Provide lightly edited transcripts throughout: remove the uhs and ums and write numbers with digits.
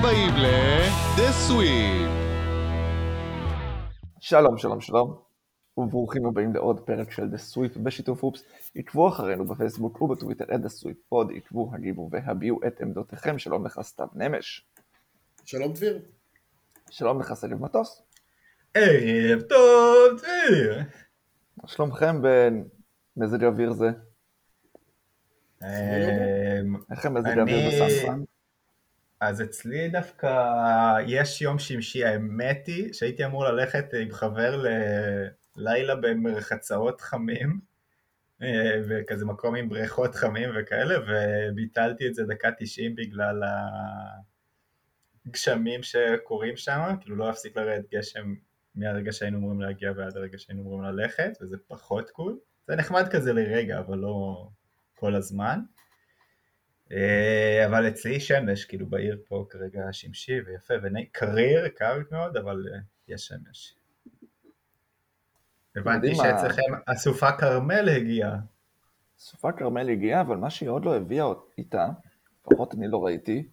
הבאים ל-The Swift. שלום, שלום, שלום, וברוכים הבאים לעוד פרק של The Swift בשיתוף אופס. עקבו אחרינו בפייסבוק ובטוויטר את The Swift פוד, עקבו, הגיבו והביעו את עמדותיכם. שלום לך סתם נמש. שלום דביר. שלום לך סליב מטוס. ערב טוב דביר. שלומכם במזג אוויר זה? איך המזג אוויר בסנסן? אז אצלי דווקא יש יום שמשי, האמת היא שהייתי אמור ללכת עם חבר ללילה במרחצאות חמים, וכזה מקום עם בריכות חמים וכאלה, וביטלתי את זה דקה 90 בגלל הגשמים שקורים שם, כאילו לא הפסיק לרדת גשם מהרגע שהיינו אמורים להגיע ועד הרגע שהיינו אמורים ללכת, וזה פחות קול, זה נחמד כזה לרגע, אבל לא כל הזמן. אבל אצלי שמש, כאילו בעיר פה כרגע שמשי ויפה וקריר, קר מאוד, אבל יש שמש. הבנתי שאצלכם הסופה קרמל הגיעה. הסופה קרמל הגיעה, אבל מה שהיא עוד לא הביאה איתה, לפחות אני לא ראיתי,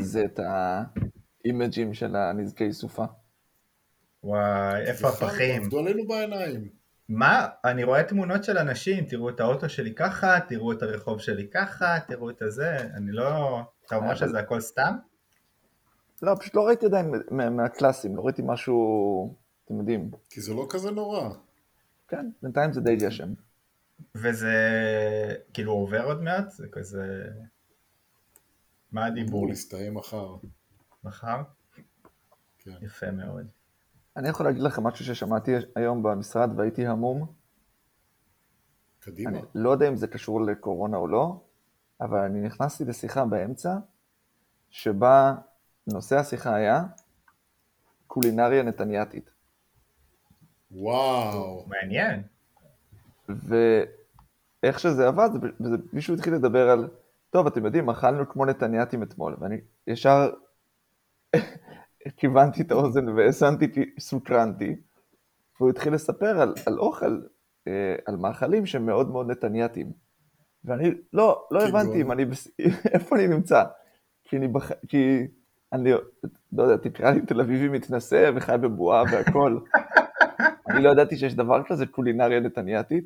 זה את האימג'ים של הנזקי סופה. וואי, איפה הפחים. עבדו עלינו בעיניים. מה? אני רואה תמונות של אנשים, תראו את האוטו שלי ככה, תראו את הרחוב שלי ככה, תראו את הזה, אני לא... אתה אומר שזה הכל סתם? לא, פשוט לא ראיתי עדיין מהקלאסים, לא ראיתי משהו... אתם יודעים. כי זה לא כזה נורא. כן, בינתיים זה די גשם. וזה... כאילו עובר עוד מעט? זה כזה... מה הדיבור? להסתיים מחר. מחר? כן. יפה מאוד. אני יכול להגיד לכם משהו ששמעתי היום במשרד והייתי המום. קדימה. אני לא יודע אם זה קשור לקורונה או לא, אבל אני נכנסתי לשיחה באמצע, שבה נושא השיחה היה קולינריה נתניאתית. וואו, מעניין. ואיך שזה עבד, מישהו התחיל לדבר על, טוב, אתם יודעים, אכלנו כמו נתניאתים אתמול, ואני ישר... כיוונתי את האוזן והסנתי סוקרנתי, והוא התחיל לספר על אוכל, על מאכלים שהם מאוד מאוד נתניאתיים. ואני לא הבנתי איפה אני נמצא. כי אני, לא יודע, תקרא לי תל אביבי מתנשא וחי בבועה והכל. אני לא ידעתי שיש דבר כזה קולינריה נתניאתית.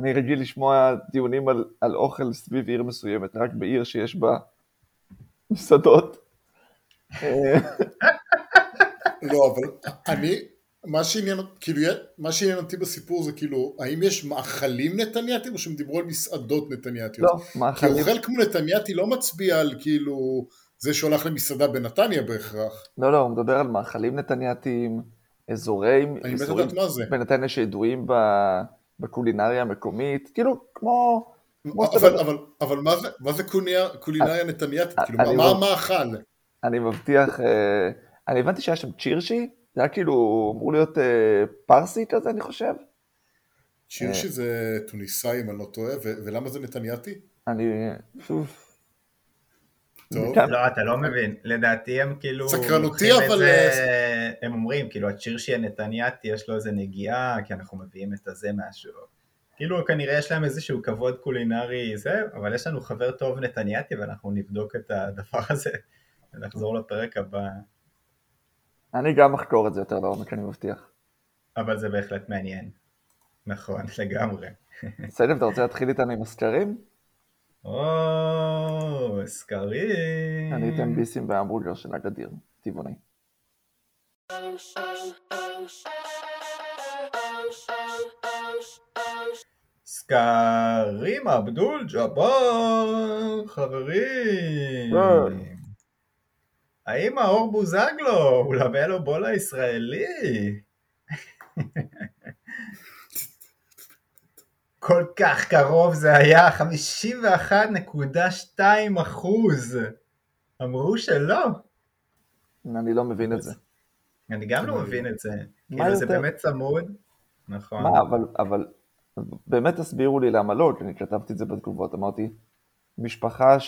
אני רגיל לשמוע דיונים על אוכל סביב עיר מסוימת, רק בעיר שיש בה מסעדות. לא, אבל אני, מה שעניין אותי בסיפור זה כאילו, האם יש מאכלים נתניאתיים או שהם דיברו על מסעדות נתניאתיות? לא, מאכלים. כי אוכל כמו נתניאתי לא מצביע על כאילו זה שהולך למסעדה בנתניה בהכרח. לא, הוא מדבר על מאכלים נתניאתיים, אזורים, אני יודעת מה זה. בנתניה שידועים בקולינריה המקומית, כאילו כמו... אבל מה זה קולינריה נתניאתית? כאילו, מה המאכל? אני מבטיח... אני הבנתי שהיה שם צ'ירשי, זה היה כאילו, אמור להיות פרסי כזה, אני חושב. צ'ירשי זה טוניסאי, אם אני לא טועה, ולמה זה נתניאתי? אני... טוב. לא, אתה לא מבין. לדעתי הם כאילו... סקרנותי, אבל... הם אומרים, כאילו, הצ'ירשי הנתניאתי, יש לו איזה נגיעה, כי אנחנו מביאים את הזה משהו. כאילו, כנראה יש להם איזשהו כבוד קולינרי, זה, אבל יש לנו חבר טוב נתניאתי, ואנחנו נבדוק את הדבר הזה, ונחזור לפרק הבא. אני גם אחקור את זה יותר לעומק, אני מבטיח. אבל זה בהחלט מעניין. נכון, לגמרי. סליב, אתה רוצה להתחיל איתנו עם הסקרים? או, סקרים. אני אתן ביסים בהמבורגר של הגדיר, טבעוני. סקרים, אבדול ג'אבר, חברים. האם האור בוזגלו, הוא לבא לו בול הישראלי? כל כך קרוב זה היה, 51.2%. אמרו שלא. אני לא מבין את זה. אני גם לא מבין את זה. כאילו זה באמת צמוד. נכון. מה, אבל באמת הסבירו לי למה לא, כי אני כתבתי את זה בתגובות, אמרתי, משפחה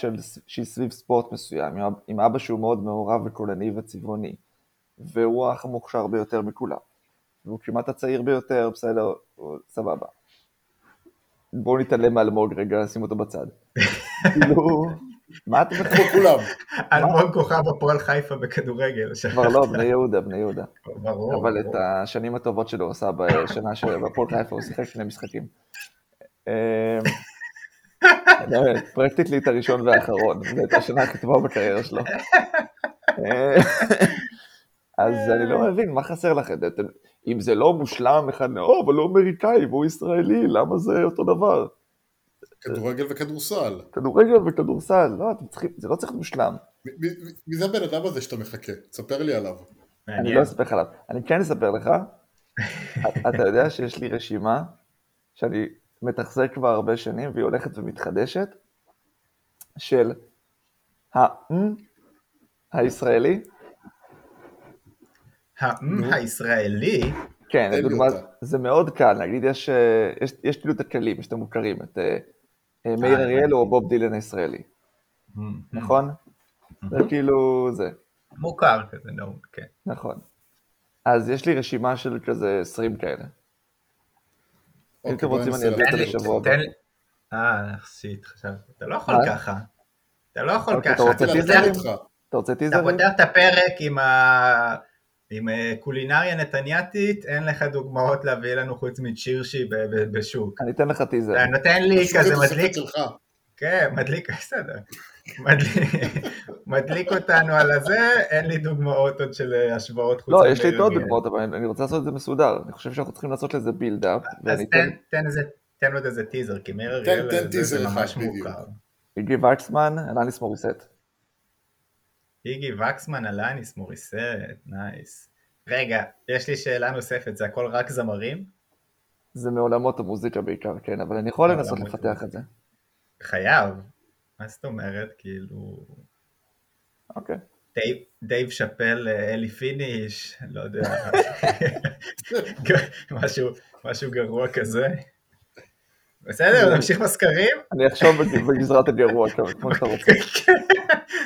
שהיא סביב ספורט מסוים, עם אבא שהוא מאוד מעורב וקולני וצבעוני, והוא האח המוכשר ביותר מכולם, והוא כמעט הצעיר ביותר, בסדר, סבבה. בואו נתעלם מאלמוג רגע, נשים אותו בצד. כאילו, מה אתם מתחו כולם? אלמון כוכב הפועל חיפה בכדורגל. כבר לא, בני יהודה, בני יהודה. אבל את השנים הטובות שלו עושה בשנה שבפועל חיפה, הוא שיחק שני משחקים. פרקטית לי את הראשון והאחרון, זה את השנה הכתובה בקריירה שלו. אז אני לא מבין, מה חסר לכם? אם זה לא מושלם אחד, אבל הוא אמריקאי והוא ישראלי, למה זה אותו דבר? כדורגל וכדורסל. כדורגל וכדורסל, לא, אתם צריכים, זה לא צריך מושלם. מי זה הבן אדם הזה שאתה מחכה? תספר לי עליו. אני לא אספר עליו, אני כן אספר לך. אתה יודע שיש לי רשימה שאני מתחזק כבר הרבה שנים, והיא הולכת ומתחדשת, של הישראלי. הישראלי? כן, לדוגמה, זה מאוד קל, נגיד, יש כאילו את הכלים, יש את המוכרים, את מאיר אריאל או בוב דילן הישראלי, נכון? זה כאילו זה. מוכר כזה, נאום, כן. נכון. אז יש לי רשימה של כזה 20 כאלה. אם אתם רוצים, אני אביא אותה לשבוע הבא. נחסית, חשבתי, אתה לא יכול ככה. אתה לא יכול ככה. אתה רוצה טיזר? אתה פותח את הפרק עם ה... עם קולינריה נתניאתית, אין לך דוגמאות להביא לנו חוץ מצ'ירשי בשוק. אני אתן לך טיזר. אתה נותן לי כזה מדליק. כן, מדליק, בסדר. מדליק אותנו על הזה, אין לי דוגמאות עוד של השוואות חוץ. לא, יש לי עוד דוגמאות, אבל אני רוצה לעשות את זה מסודר. אני חושב שאנחנו צריכים לעשות לזה בילדאפ. אז תן עוד איזה טיזר, כי מיר הריאל זה ממש מוכר. איגי וקסמן, אלניס מוריסט. איגי וקסמן, אלניס, מוריסט, נייס. רגע, יש לי שאלה נוספת, זה הכל רק זמרים? זה מעולמות המוזיקה בעיקר, כן, אבל אני יכול לנסות לפתח את זה. חייב. מה זאת אומרת, כאילו... אוקיי. דייב שפל, אלי פיניש, לא יודע. משהו גרוע כזה. בסדר, נמשיך בסקרים? אני אחשוב בגזרת הגרוע, כמו שאתה רוצה.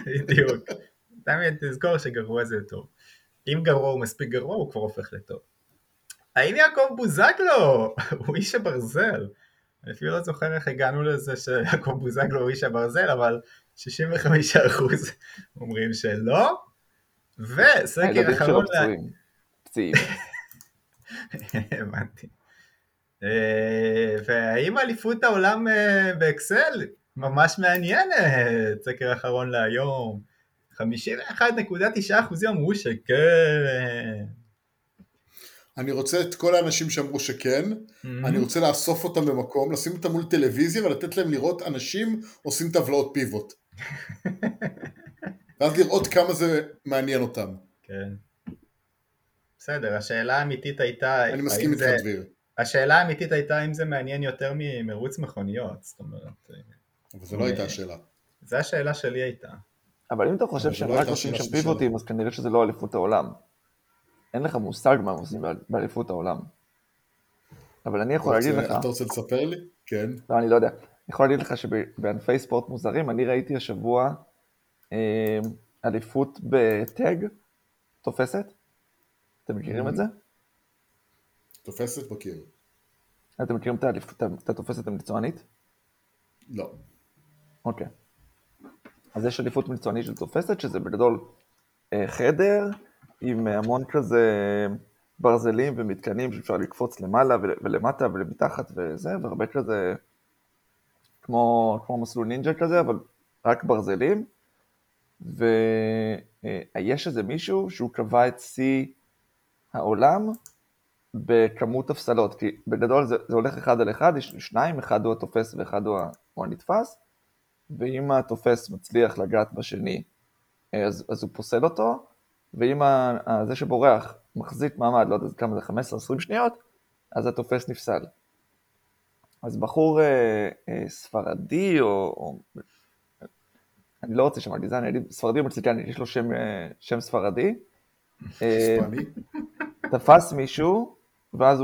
בדיוק. תמיד תזכור שגרוע זה טוב. אם גרוע הוא מספיק גרוע, הוא כבר הופך לטוב. האם יעקב בוזגלו הוא איש הברזל? אני אפילו לא זוכר איך הגענו לזה שיעקב בוזגלו הוא איש הברזל, אבל 65% אומרים שלא. וסקר אחרון... פציעים. הבנתי. והאם אליפות העולם באקסל? ממש מעניינת. סקר אחרון להיום. 51.9% אמרו שכן. אני רוצה את כל האנשים שאמרו שכן, אני רוצה לאסוף אותם במקום, לשים אותם מול טלוויזיה ולתת להם לראות אנשים עושים טבלאות פיבוט. ואז לראות כמה זה מעניין אותם. כן. בסדר, השאלה האמיתית הייתה... אני מסכים איתך דביר. השאלה האמיתית הייתה אם זה מעניין יותר ממרוץ מכוניות, זאת אומרת... אבל זה לא הייתה השאלה. זה השאלה שלי הייתה. אבל אם אתה חושב שהם רק עושים שם פיבוטים, אז כנראה שזה לא אליפות העולם. אין לך מושג מה הם עושים באליפות העולם. אבל אני יכול להגיד לך... אתה רוצה לספר לי? כן. לא, אני לא יודע. אני יכול להגיד לך שבענפי ספורט מוזרים, אני ראיתי השבוע אליפות בטג תופסת. אתם מכירים את זה? תופסת מכיר. אתם מכירים את התופסת המקצוענית? לא. אוקיי. אז יש אליפות מקצוענית של תופסת, שזה בגדול חדר, עם המון כזה ברזלים ומתקנים שאפשר לקפוץ למעלה ולמטה ולמתחת וזה, והרבה כזה, כמו מסלול נינג'ה כזה, אבל רק ברזלים. ויש איזה מישהו שהוא קבע את שיא העולם בכמות הפסלות, כי בגדול זה הולך אחד על אחד, יש שניים, אחד הוא התופס ואחד הוא הנתפס, ואם התופס מצליח לגעת בשני, אז הוא פוסל אותו, ואם זה שבורח מחזיק מעמד, לא יודע כמה זה, 15-20 שניות, אז התופס נפסל. אז בחור ספרדי, או... אני לא רוצה שם על גזען, ספרדי מצליקני, יש לו שם ספרדי. ספרדי? תפס מישהו, ואז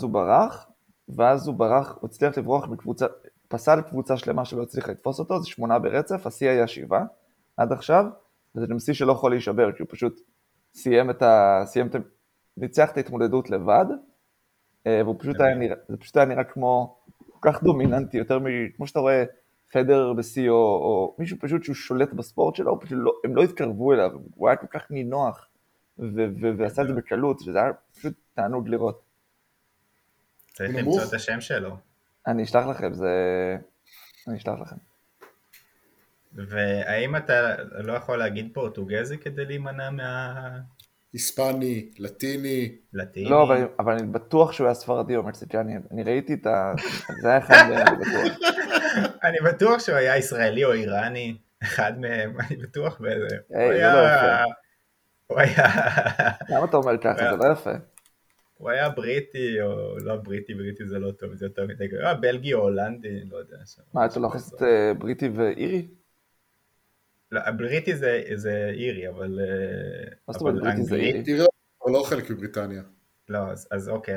הוא ברח, הוא הצליח לברוח בקבוצה... פסל קבוצה שלמה שלא הצליחה לתפוס אותו, זה 8 ברצף, השיא היה 7 עד עכשיו, וזה נמסי שלא יכול להישבר, כי הוא פשוט ניצח את ההתמודדות לבד, והוא פשוט היה נראה כמו כל כך דומיננטי, יותר כמו שאתה רואה פדר בסיו, או מישהו פשוט שהוא שולט בספורט שלו, הם לא התקרבו אליו, הוא היה כל כך נינוח, ועשה את זה בקלות, וזה היה פשוט תענוג לראות. צריך למצוא את השם שלו. אני אשלח לכם, אני אשלח לכם. והאם אתה לא יכול להגיד פורטוגזי כדי להימנע היספני, לטיני. לא, אבל אני בטוח שהוא היה ספרדי או מקסיקני, אני ראיתי את זה היה אחד מהם, אני בטוח. אני בטוח שהוא היה ישראלי או איראני, אחד מהם, אני בטוח באיזה. הוא היה... למה אתה אומר ככה? זה לא יפה. הוא היה בריטי, או לא בריטי, בריטי זה לא טוב, זה יותר מדי, הוא היה בלגי או הולנדי, לא יודע. מה, אתה לא חושבת בריטי ואירי? לא, הבריטי זה אירי, אבל... מה זאת אומרת, בריטי זה אירי? אירי הוא לא חלק מבריטניה. לא, אז אוקיי,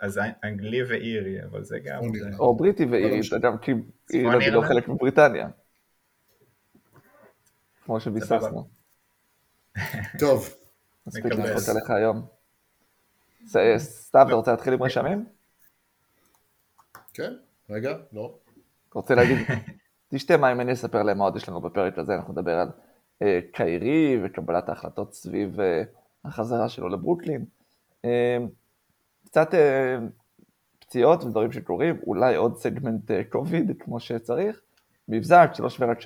אז אנגלי ואירי, אבל זה גם... או בריטי ואירי, זה גם כי אירי לא חלק מבריטניה. כמו שביססנו. טוב. מספיק נפות עליך היום. סתיו, אתה רוצה להתחיל עם רשמים? כן, רגע, לא. אתה רוצה להגיד... תשתה מים, אני אספר להם מה עוד יש לנו בפרק הזה, אנחנו נדבר על קיירי וקבלת ההחלטות סביב החזרה שלו לברוקלין. קצת פציעות ודברים שקורים, אולי עוד סגמנט קוביד כמו שצריך. מבזק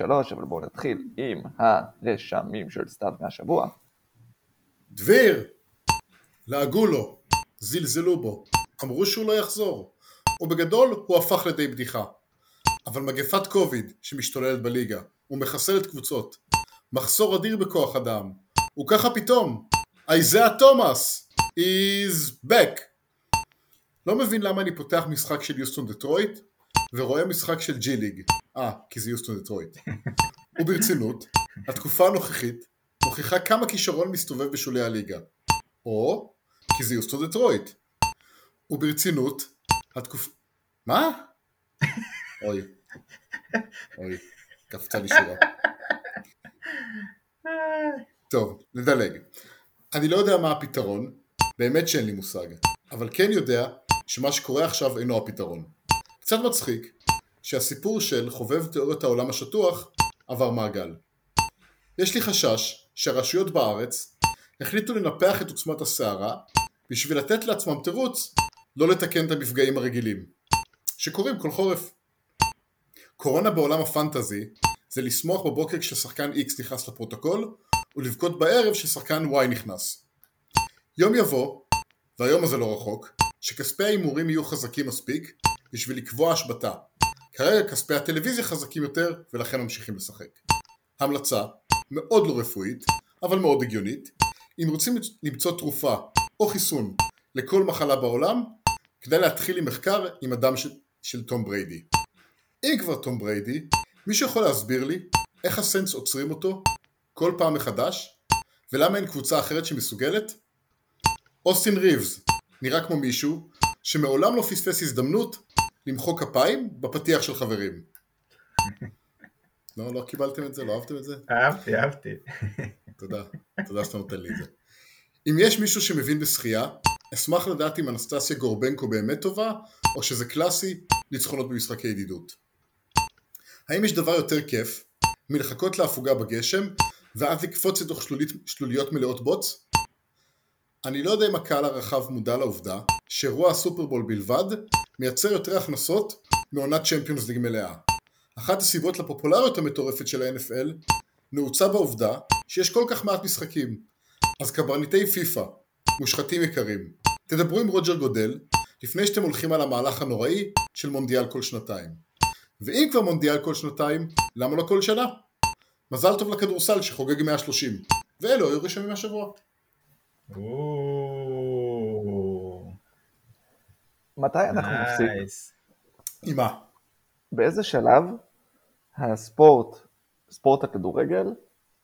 3-3, אבל בואו נתחיל עם הרשמים של סתיו מהשבוע. דביר, להגו לו, זלזלו בו, אמרו שהוא לא יחזור, ובגדול הוא הפך לדי בדיחה. אבל מגפת קוביד שמשתוללת בליגה, הוא מחסל את קבוצות, מחסור אדיר בכוח אדם, וככה פתאום, אייזאה תומאס is back. לא מבין למה אני פותח משחק של יוסטון דטרויט, ורואה משחק של ג'י ליג, כי זה יוסטון דטרויט. וברצינות, התקופה הנוכחית מוכיחה כמה כישרון מסתובב בשולי הליגה, או כי זה יוסטון דטרויט. וברצינות, מה? אוי, קפצה לי שורה. טוב, נדלג. אני לא יודע מה הפתרון, באמת שאין לי מושג, אבל כן יודע שמה שקורה עכשיו אינו הפתרון. קצת מצחיק שהסיפור של חובב תיאוריות העולם השטוח עבר מעגל. יש לי חשש שהרשויות בארץ החליטו לנפח את עוצמת הסערה בשביל לתת לעצמם תירוץ לא לתקן את המפגעים הרגילים שקורים כל חורף. קורונה בעולם הפנטזי זה לשמוח בבוקר כששחקן X נכנס לפרוטוקול ולבכות בערב כששחקן Y נכנס. יום יבוא, והיום הזה לא רחוק, שכספי האימורים יהיו חזקים מספיק בשביל לקבוע השבטה. כרגע כספי הטלוויזיה חזקים יותר ולכן ממשיכים לשחק. המלצה מאוד לא רפואית אבל מאוד הגיונית, אם רוצים למצוא תרופה או חיסון לכל מחלה בעולם, כדאי להתחיל עם מחקר עם הדם של תום בריידי. אם כבר תום בריידי, מישהו יכול להסביר לי איך הסנס עוצרים אותו כל פעם מחדש, ולמה אין קבוצה אחרת שמסוגלת? אוסטין ריבס נראה כמו מישהו שמעולם לא פספס הזדמנות למחוא כפיים בפתיח של חברים. לא קיבלתם את זה? לא אהבתם את זה? אהבתי. תודה שאתה נותן לי את זה. אם יש מישהו שמבין בשחייה, אשמח לדעת אם אנסטסיה גורבנקו באמת טובה, או שזה קלאסי ניצחונות במשחקי ידידות. האם יש דבר יותר כיף מלחכות להפוגה בגשם ואז לקפוץ לתוך שלוליות מלאות בוץ? אני לא יודע אם הקהל הרחב מודע לעובדה שאירוע הסופרבול בלבד מייצר יותר הכנסות מעונת צ'מפיונס ליג מלאה. אחת הסיבות לפופולריות המטורפת של ה-NFL נעוצה בעובדה שיש כל כך מעט משחקים. אז קברניטי פיפ"א, מושחתים יקרים, תדברו עם רוג'ר גודל לפני שאתם הולכים על המהלך הנוראי של מונדיאל כל שנתיים. ואם כבר מונדיאל כל שנתיים, למה לא כל שנה? מזל טוב לכדורסל שחוגג 130. ואלו היו רשמים מהשבוע. מתי אנחנו נפסיק? אימא. באיזה שלב ספורט הכדורגל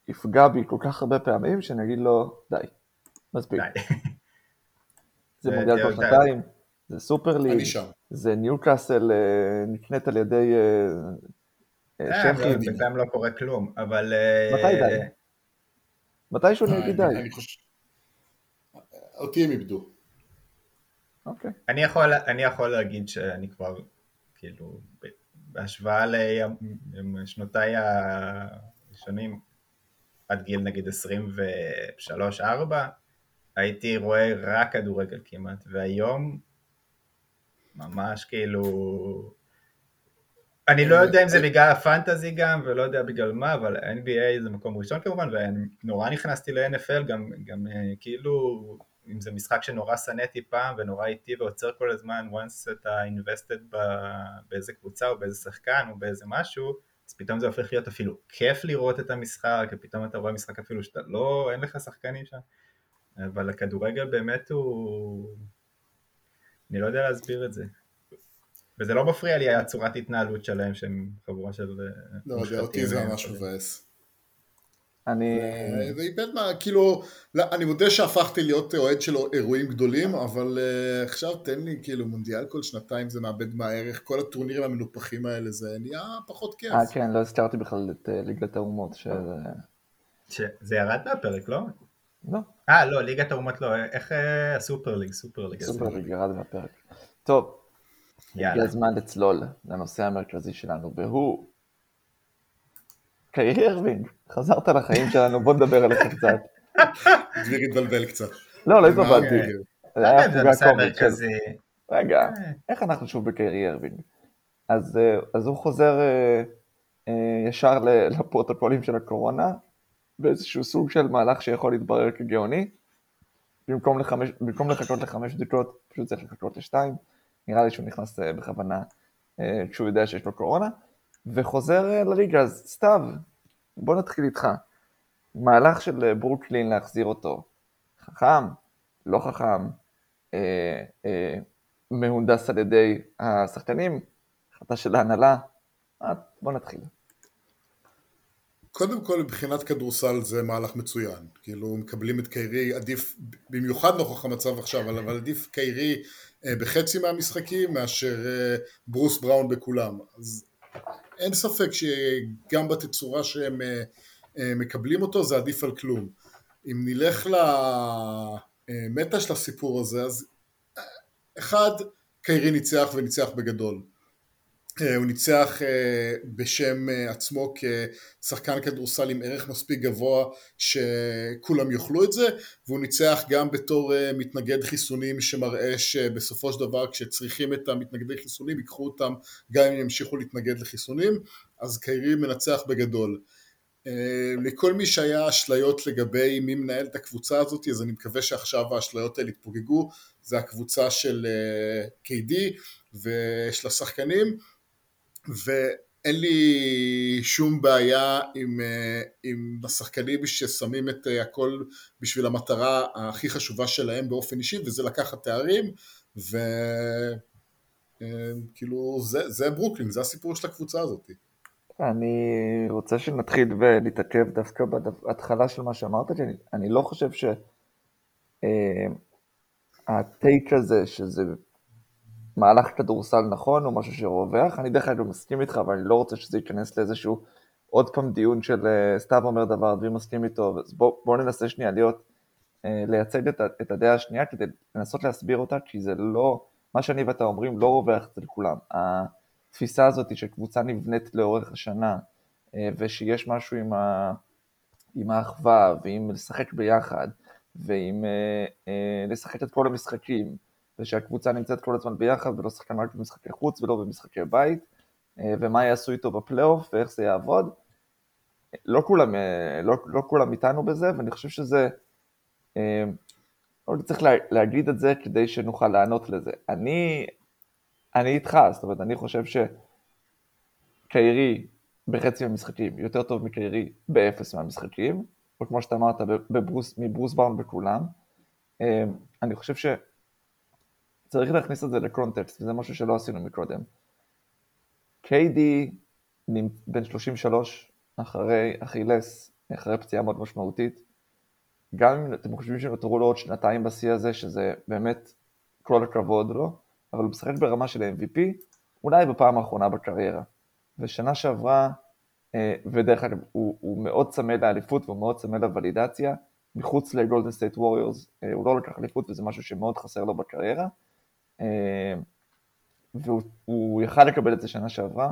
יפגע בי כל כך הרבה פעמים שאני אגיד לו די, מספיק. זה מונדיאל כל שנתיים. זה סופר ליג, זה ניוקאסל נקנית על ידי שכן. בינתיים לא קורה כלום, אבל... מתי די? מתישהו נגיד די? אותי הם איבדו. אוקיי. אני יכול להגיד שאני כבר, כאילו, בהשוואה לשנותיי השונים, עד גיל נגיד 23-4, הייתי רואה רק כדורגל כמעט, והיום ממש כאילו, אני לא יודע אם זה בגלל הפנטזי גם, ולא יודע בגלל מה, אבל NBA זה מקום ראשון כמובן, ונורא נכנסתי ל-NFL, גם כאילו, אם זה משחק שנורא שנאתי פעם, ונורא איטי ועוצר כל הזמן, once אתה invested באיזה קבוצה, או באיזה שחקן, או באיזה משהו, אז פתאום זה הופך להיות אפילו כיף לראות את המשחק, פתאום אתה רואה משחק אפילו שאתה לא, אין לך שחקנים שם, אבל הכדורגל באמת הוא, אני לא יודע להסביר את זה. וזה לא מפריע לי, הצורת התנהלות שלהם, שהם חבורה של לא, דעתי זה ממש מבאס. אני זה איבד מה, כאילו, אני מודה שהפכתי להיות אוהד של אירועים גדולים, אבל עכשיו תן לי, כאילו, מונדיאל כל שנתיים זה מאבד מהערך, כל הטורנירים המנופחים האלה זה נהיה פחות כיף. כן, לא הזכרתי בכלל את ליגת האומות. זה ירד מהפרק, לא? לא. לא, ליגת האומות לא, איך הסופרליג, סופרליג ירד מהפרק. טוב, הגיע הזמן לצלול לנושא המרכזי שלנו, והוא קיירי אירווינג, חזרת לחיים שלנו, בוא נדבר עליך קצת. דביר התבלבל קצת. לא התבלבלתי. זה היה הפוגה קומית של רגע, איך אנחנו שוב בקיירי אירווינג? אז הוא חוזר ישר לפרוטוקולים של הקורונה, באיזשהו סוג של מהלך שיכול להתברר כגאוני, במקום לחכות לחמש דקות, פשוט צריך לחכות לשתיים, נראה לי שהוא נכנס בכוונה כשהוא יודע שיש לו קורונה, וחוזר לליגה. אז סתיו, בוא נתחיל איתך. מהלך של ברוקלין להחזיר אותו, חכם, לא חכם, מהונדס על ידי השחקנים, החלטה של ההנהלה, בוא נתחיל. קודם כל, מבחינת כדורסל זה מהלך מצוין, כאילו מקבלים את קיירי, עדיף, במיוחד נוכח המצב עכשיו, אבל עדיף קיירי בחצי מהמשחקים, מאשר ברוס בראון בכולם, אז אין ספק שגם בתצורה שהם מקבלים אותו, זה עדיף על כלום. אם נלך למטה של הסיפור הזה, אז אחד, קיירי ניצח וניצח בגדול. הוא ניצח בשם עצמו כשחקן כדורסל עם ערך מספיק גבוה שכולם יוכלו את זה, והוא ניצח גם בתור מתנגד חיסונים שמראה שבסופו של דבר כשצריכים את המתנגדי חיסונים ייקחו אותם גם אם ימשיכו להתנגד לחיסונים, אז קיירי מנצח בגדול. לכל מי שהיה אשליות לגבי מי מנהל את הקבוצה הזאת, אז אני מקווה שעכשיו האשליות האלה יתפוגגו, זה הקבוצה של קיידי ושל השחקנים, ואין לי שום בעיה עם השחקנים ששמים את הכל בשביל המטרה הכי חשובה שלהם באופן אישי, וזה לקחת תארים, וכאילו זה ברוקלין, זה הסיפור של הקבוצה הזאת. אני רוצה שנתחיל ולהתעכב דווקא בהתחלה של מה שאמרת, כי אני לא חושב שהטייק הזה, שזה מהלך כדורסל נכון, או משהו שרווח, אני דרך כלל מסכים איתך, אבל אני לא רוצה שזה ייכנס לאיזשהו עוד פעם דיון של סתיו אומר דבר, דברים מסכים איתו, אז בואו ננסה שנייה להיות, לייצג את הדעה השנייה, כדי לנסות להסביר אותה, כי זה לא, מה שאני ואתה אומרים לא רווח אצל כולם. התפיסה הזאת שקבוצה נבנית לאורך השנה, ושיש משהו עם האחווה, ועם לשחק ביחד, ועם לשחק את כל המשחקים, ושהקבוצה נמצאת כל הזמן ביחד, ולא שחקן רק במשחקי חוץ, ולא במשחקי בית, ומה יעשו איתו בפלייאוף, ואיך זה יעבוד. לא כולם איתנו בזה, ואני חושב שזה, לא צריך להגיד את זה, כדי שנוכל לענות לזה. אני איתך, זאת אומרת, אני חושב שקיירי בחצי מהמשחקים, יותר טוב מקיירי באפס מהמשחקים, או כמו שאתה אמרת, מברוס בראון בכולם. אני חושב ש צריך להכניס את זה לקונטקסט, וזה משהו שלא עשינו מקודם. קיידי בן 33 אחרי אכילס, אחרי פציעה מאוד משמעותית. גם אם אתם חושבים שנותרו לו עוד שנתיים בשיא הזה, שזה באמת כל הכבוד לו, אבל הוא משחק ברמה של MVP, אולי בפעם האחרונה בקריירה. ושנה שעברה, ודרך אגב, הוא מאוד צמא לאליפות, והוא מאוד צמא לוולידציה, מחוץ לגולדן סטייט ווריורס, הוא לא לקח אליפות, וזה משהו שמאוד חסר לו בקריירה. והוא יכל לקבל את זה שנה שעברה,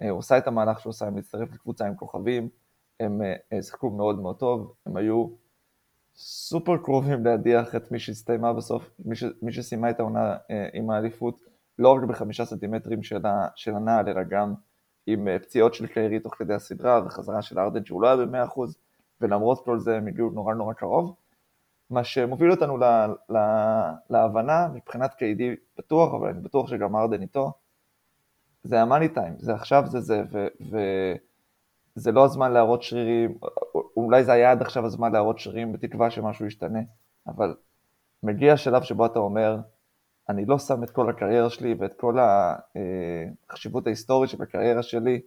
הוא עושה את המהלך שהוא עושה, הם להצטרף לקבוצה עם כוכבים, הם שחקו מאוד מאוד טוב, הם היו סופר קרובים להדיח את מי שהסתיימה בסוף, מי שסיימה את העונה עם האליפות, לא רק ב5 סנטימטרים של הנעל, אלא גם עם פציעות של קיירי תוך כדי הסדרה, וחזרה של ארדן שהוא לא היה ב100%, ולמרות כל זה הם הגיעו נורא נורא קרוב, מה שמוביל אותנו להבנה, מבחינת קיידי בטוח, אבל אני בטוח שגם ארדן איתו, זה המאני טיים, זה עכשיו זה, וזה לא הזמן להראות שרירים, אולי זה היה עד עכשיו הזמן להראות שרירים, בתקווה שמשהו ישתנה, אבל מגיע השלב שבו אתה אומר, אני לא שם את כל הקריירה שלי, ואת כל החשיבות ההיסטורית של הקריירה שלי,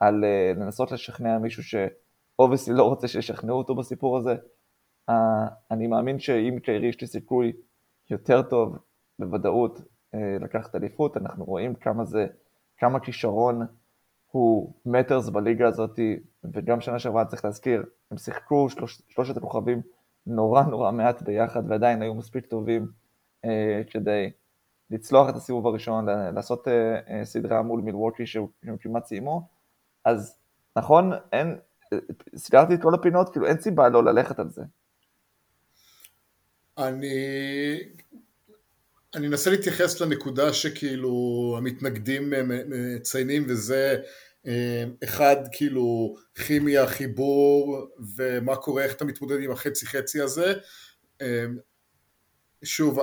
על לנסות לשכנע מישהו שאובסלי לא רוצה שישכנעו אותו בסיפור הזה, אני מאמין שאם קיירי יש לי סיכוי יותר טוב, בוודאות לקחת אליפות, אנחנו רואים כמה כישרון הוא מטרס בליגה הזאת, וגם שנה שעברה צריך להזכיר, הם שיחקו שלושת הכוכבים נורא נורא מעט ביחד, ועדיין היו מספיק טובים כדי לצלוח את הסיבוב הראשון, לעשות סדרה מול מילווקי שהם כמעט סיימו, אז נכון, סגרתי את כל הפינות, כאילו אין סיבה לא ללכת על זה. אני אנסה להתייחס לנקודה שכאילו המתנגדים מציינים, וזה אחד כאילו כימיה, חיבור, ומה קורה, איך אתה מתמודד עם החצי-חצי הזה. שוב,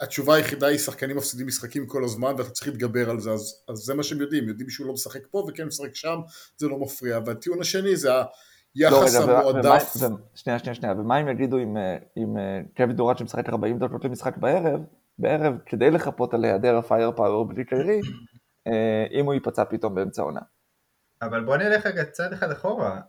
התשובה היחידה היא שחקנים מפסידים משחקים כל הזמן, ואתה צריך להתגבר על זה, אז זה מה שהם יודעים שהוא לא משחק פה, וכן משחק שם, זה לא מפריע. והטיעון השני זה היחס המועדף. שנייה, ומה אם יגידו עם קווין דורנט שמשחק 40 דקות למשחק בערב, כדי לחפות על היעדר הפייר פאוור בלי קיירי, אם הוא ייפצע פתאום באמצע עונה. אבל בוא נלך רגע צעד אחד אחורה,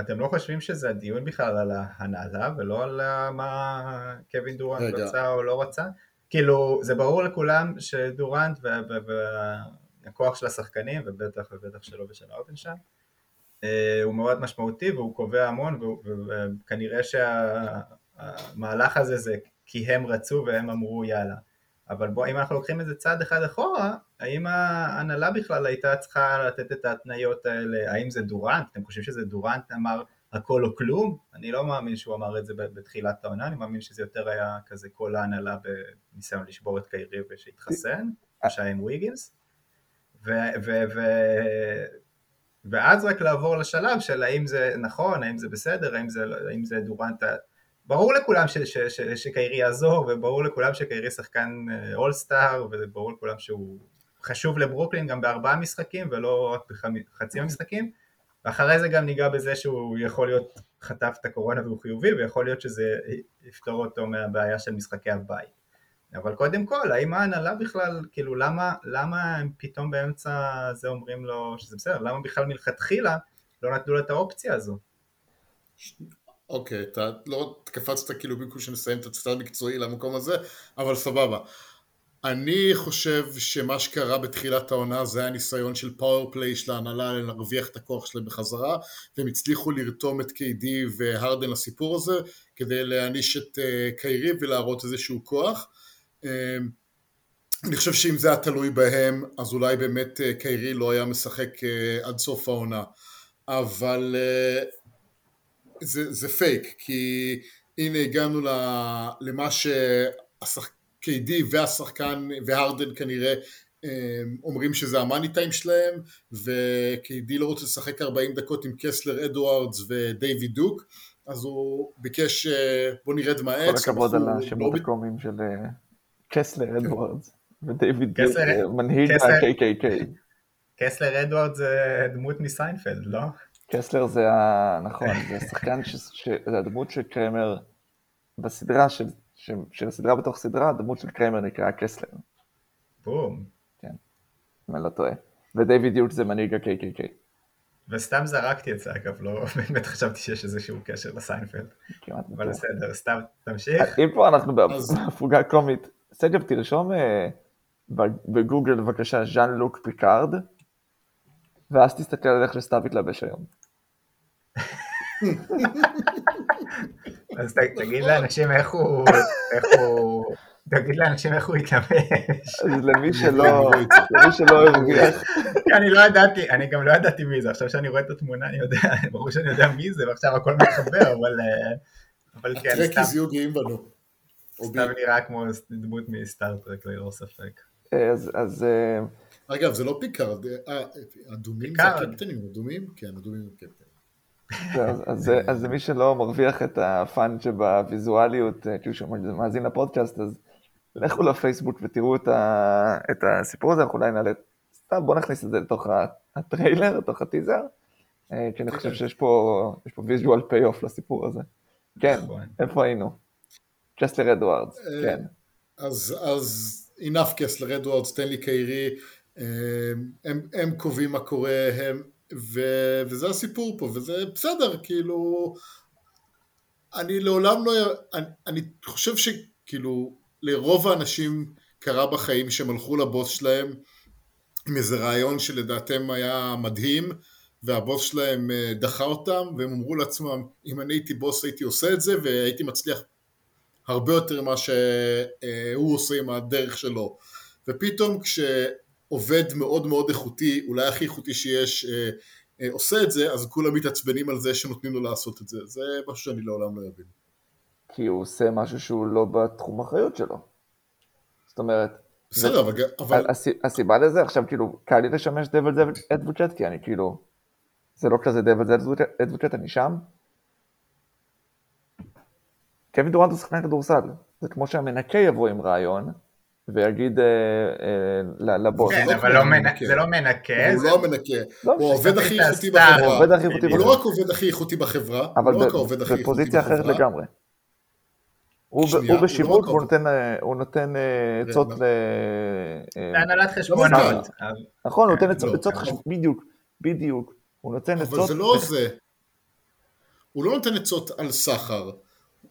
אתם לא חושבים שזה הדיון בכלל על ההנהלה, ולא על מה קווין דורנט רצה או לא רצה? כאילו, זה ברור לכולם שדורנט והכוח של השחקנים, ובטח שלו ושל ארדן שם, הוא מאוד משמעותי, והוא קובע המון, וכנראה שהמהלך הזה זה כי הם רצו והם אמרו יאללה. אבל בוא, אם אנחנו לוקחים איזה צעד אחד אחורה, האם ההנהלה בכלל הייתה צריכה לתת את ההתניות האלה, האם זה דורנט? אתם חושבים שזה דורנט אמר הכל או כלום? אני לא מאמין שהוא אמר את זה בתחילת העונה, אני מאמין שזה יותר היה כזה כל ההנהלה בניסיון לשבור את קיירי ושהתחסן, שהיה עם ויגינס, ואז רק לעבור לשלב של האם זה נכון, האם זה בסדר, האם זה דורנט, ברור לכולם שקיירי יעזור, וברור לכולם שקיירי שחקן אולסטאר, וברור לכולם שהוא חשוב לברוקלין גם ב4 משחקים, ולא רק בחצי המשחקים, ואחרי זה גם ניגע בזה שהוא יכול להיות חטף את הקורונה והוא חיובי, ויכול להיות שזה יפתור אותו מהבעיה של משחקי הבית. אבל קודם כל, האם ההנהלה בכלל, כאילו למה הם פתאום באמצע זה אומרים לו שזה בסדר? למה בכלל מלכתחילה לא נתנו לו את האופציה הזו? אוקיי, אתה לא קפצת כאילו ביקוש שנסיים את הצטר מקצועי למקום הזה, אבל סבבה. אני חושב שמה שקרה בתחילת העונה זה היה ניסיון של פאוור פליי של ההנהלה להרוויח את הכוח שלהם בחזרה, והם הצליחו לרתום את קיידי והרדן לסיפור הזה, כדי להניש את קיירי ולהראות איזשהו כוח. אני חושב שאם זה היה תלוי בהם, אז אולי באמת קיירי לא היה משחק עד סוף העונה. אבל זה פייק, כי הנה הגענו למה שקיידי והשחקן והרדן כנראה אומרים שזה המאני טיים שלהם, וקיידי לא רוצה לשחק 40 דקות עם קסלר, אדוארדס ודייוויד דוק, אז הוא ביקש בוא נרד מהעץ. כל הכבוד על השמות הקומיים של קסלר, אדוארדס ודייוויד דוק, מנהיג ה-KKK. קסלר אדוארדס זה דמות מסיינפלד, לא? קסלר זה נכון, זה שחקן, זה הדמות של קרמר בסדרה, של הסדרה בתוך סדרה, הדמות של קרמר נקראה קסלר. בום. כן, אני לא טועה. ודייוויד יוק זה מנהיג ה-KKK. וסתם זרקתי את זה, אגב, לא באמת חשבתי שיש איזשהו קשר לסיינפלד. אבל בסדר, סתם תמשיך. אם פה אנחנו בהפוגה קומית, סגב תרשום בגוגל בבקשה ז'אן לוק פיקארד, ואז תסתכל על איך שסתיו התלבש היום. אז תגיד לאנשים איך הוא תגיד לאנשים איך הוא התלבש. אז למי שלא, הרגיש. אני לא ידעתי, אני גם לא ידעתי מי זה, עכשיו שאני רואה את התמונה, אני יודע, ברור שאני יודע מי זה, ועכשיו הכל מתחבר, אבל כן, סתם. הטרקיז יהיו גאים בנו. סתם נראה כמו דמות מסטארטרק, ללא ספק. אז... אגב, זה לא פיקארד, אדומים זה הקפטנים, אדומים? כן, אדומים זה קפטנים. אז מי שלא מרוויח את הפאנט שבוויזואליות, כאילו שמאזין לפודקאסט, אז לכו לפייסבוק ותראו את הסיפור הזה, אנחנו אולי נעלה, סתם בואו נכניס את זה לתוך הטריילר, לתוך הטיזר, כי אני חושב שיש פה ויז'ואל פי-אוף לסיפור הזה. כן, איפה היינו? קסלר אדוארדס, כן. אז enough קסלר אדוארדס, סטנלי קיירי, הם קובעים מה קורה, הם... וזה הסיפור פה, וזה בסדר, כאילו, אני לעולם לא, אני חושב שכאילו, לרוב האנשים קרה בחיים שהם הלכו לבוס שלהם, עם איזה רעיון שלדעתם היה מדהים, והבוס שלהם דחה אותם, והם אמרו לעצמם, אם אני הייתי בוס הייתי עושה את זה, והייתי מצליח הרבה יותר מה שהוא עושה עם הדרך שלו, ופתאום עובד מאוד מאוד איכותי, אולי הכי איכותי שיש, עושה את זה, אז כולם מתעצבנים על זה שנותנים לו לעשות את זה. זה משהו שאני לעולם לא אבין. כי הוא עושה משהו שהוא לא בתחום האחריות שלו. זאת אומרת... בסדר, אבל... הסיבה לזה, עכשיו כאילו, קל לי לשמש דבלס אדווקט, כי אני כאילו... זה לא כזה דבלס אדווקט, אני שם. קווין דורנט הוא שחקן כדורסל. זה כמו שהמנקה יבוא עם רעיון, ויגיד לבוס. כן, אבל זה לא מנקה. הוא לא מנקה. הוא עובד הכי איכותי בחברה. הוא לא רק עובד הכי איכותי בחברה, אבל בפוזיציה אחרת לגמרי. הוא בשירות, הוא נותן עצות להנהלת חשבונות. נכון, הוא נותן עצות חשבונות. בדיוק. הוא נותן עצות... אבל זה לא זה. הוא לא נותן עצות על סחר.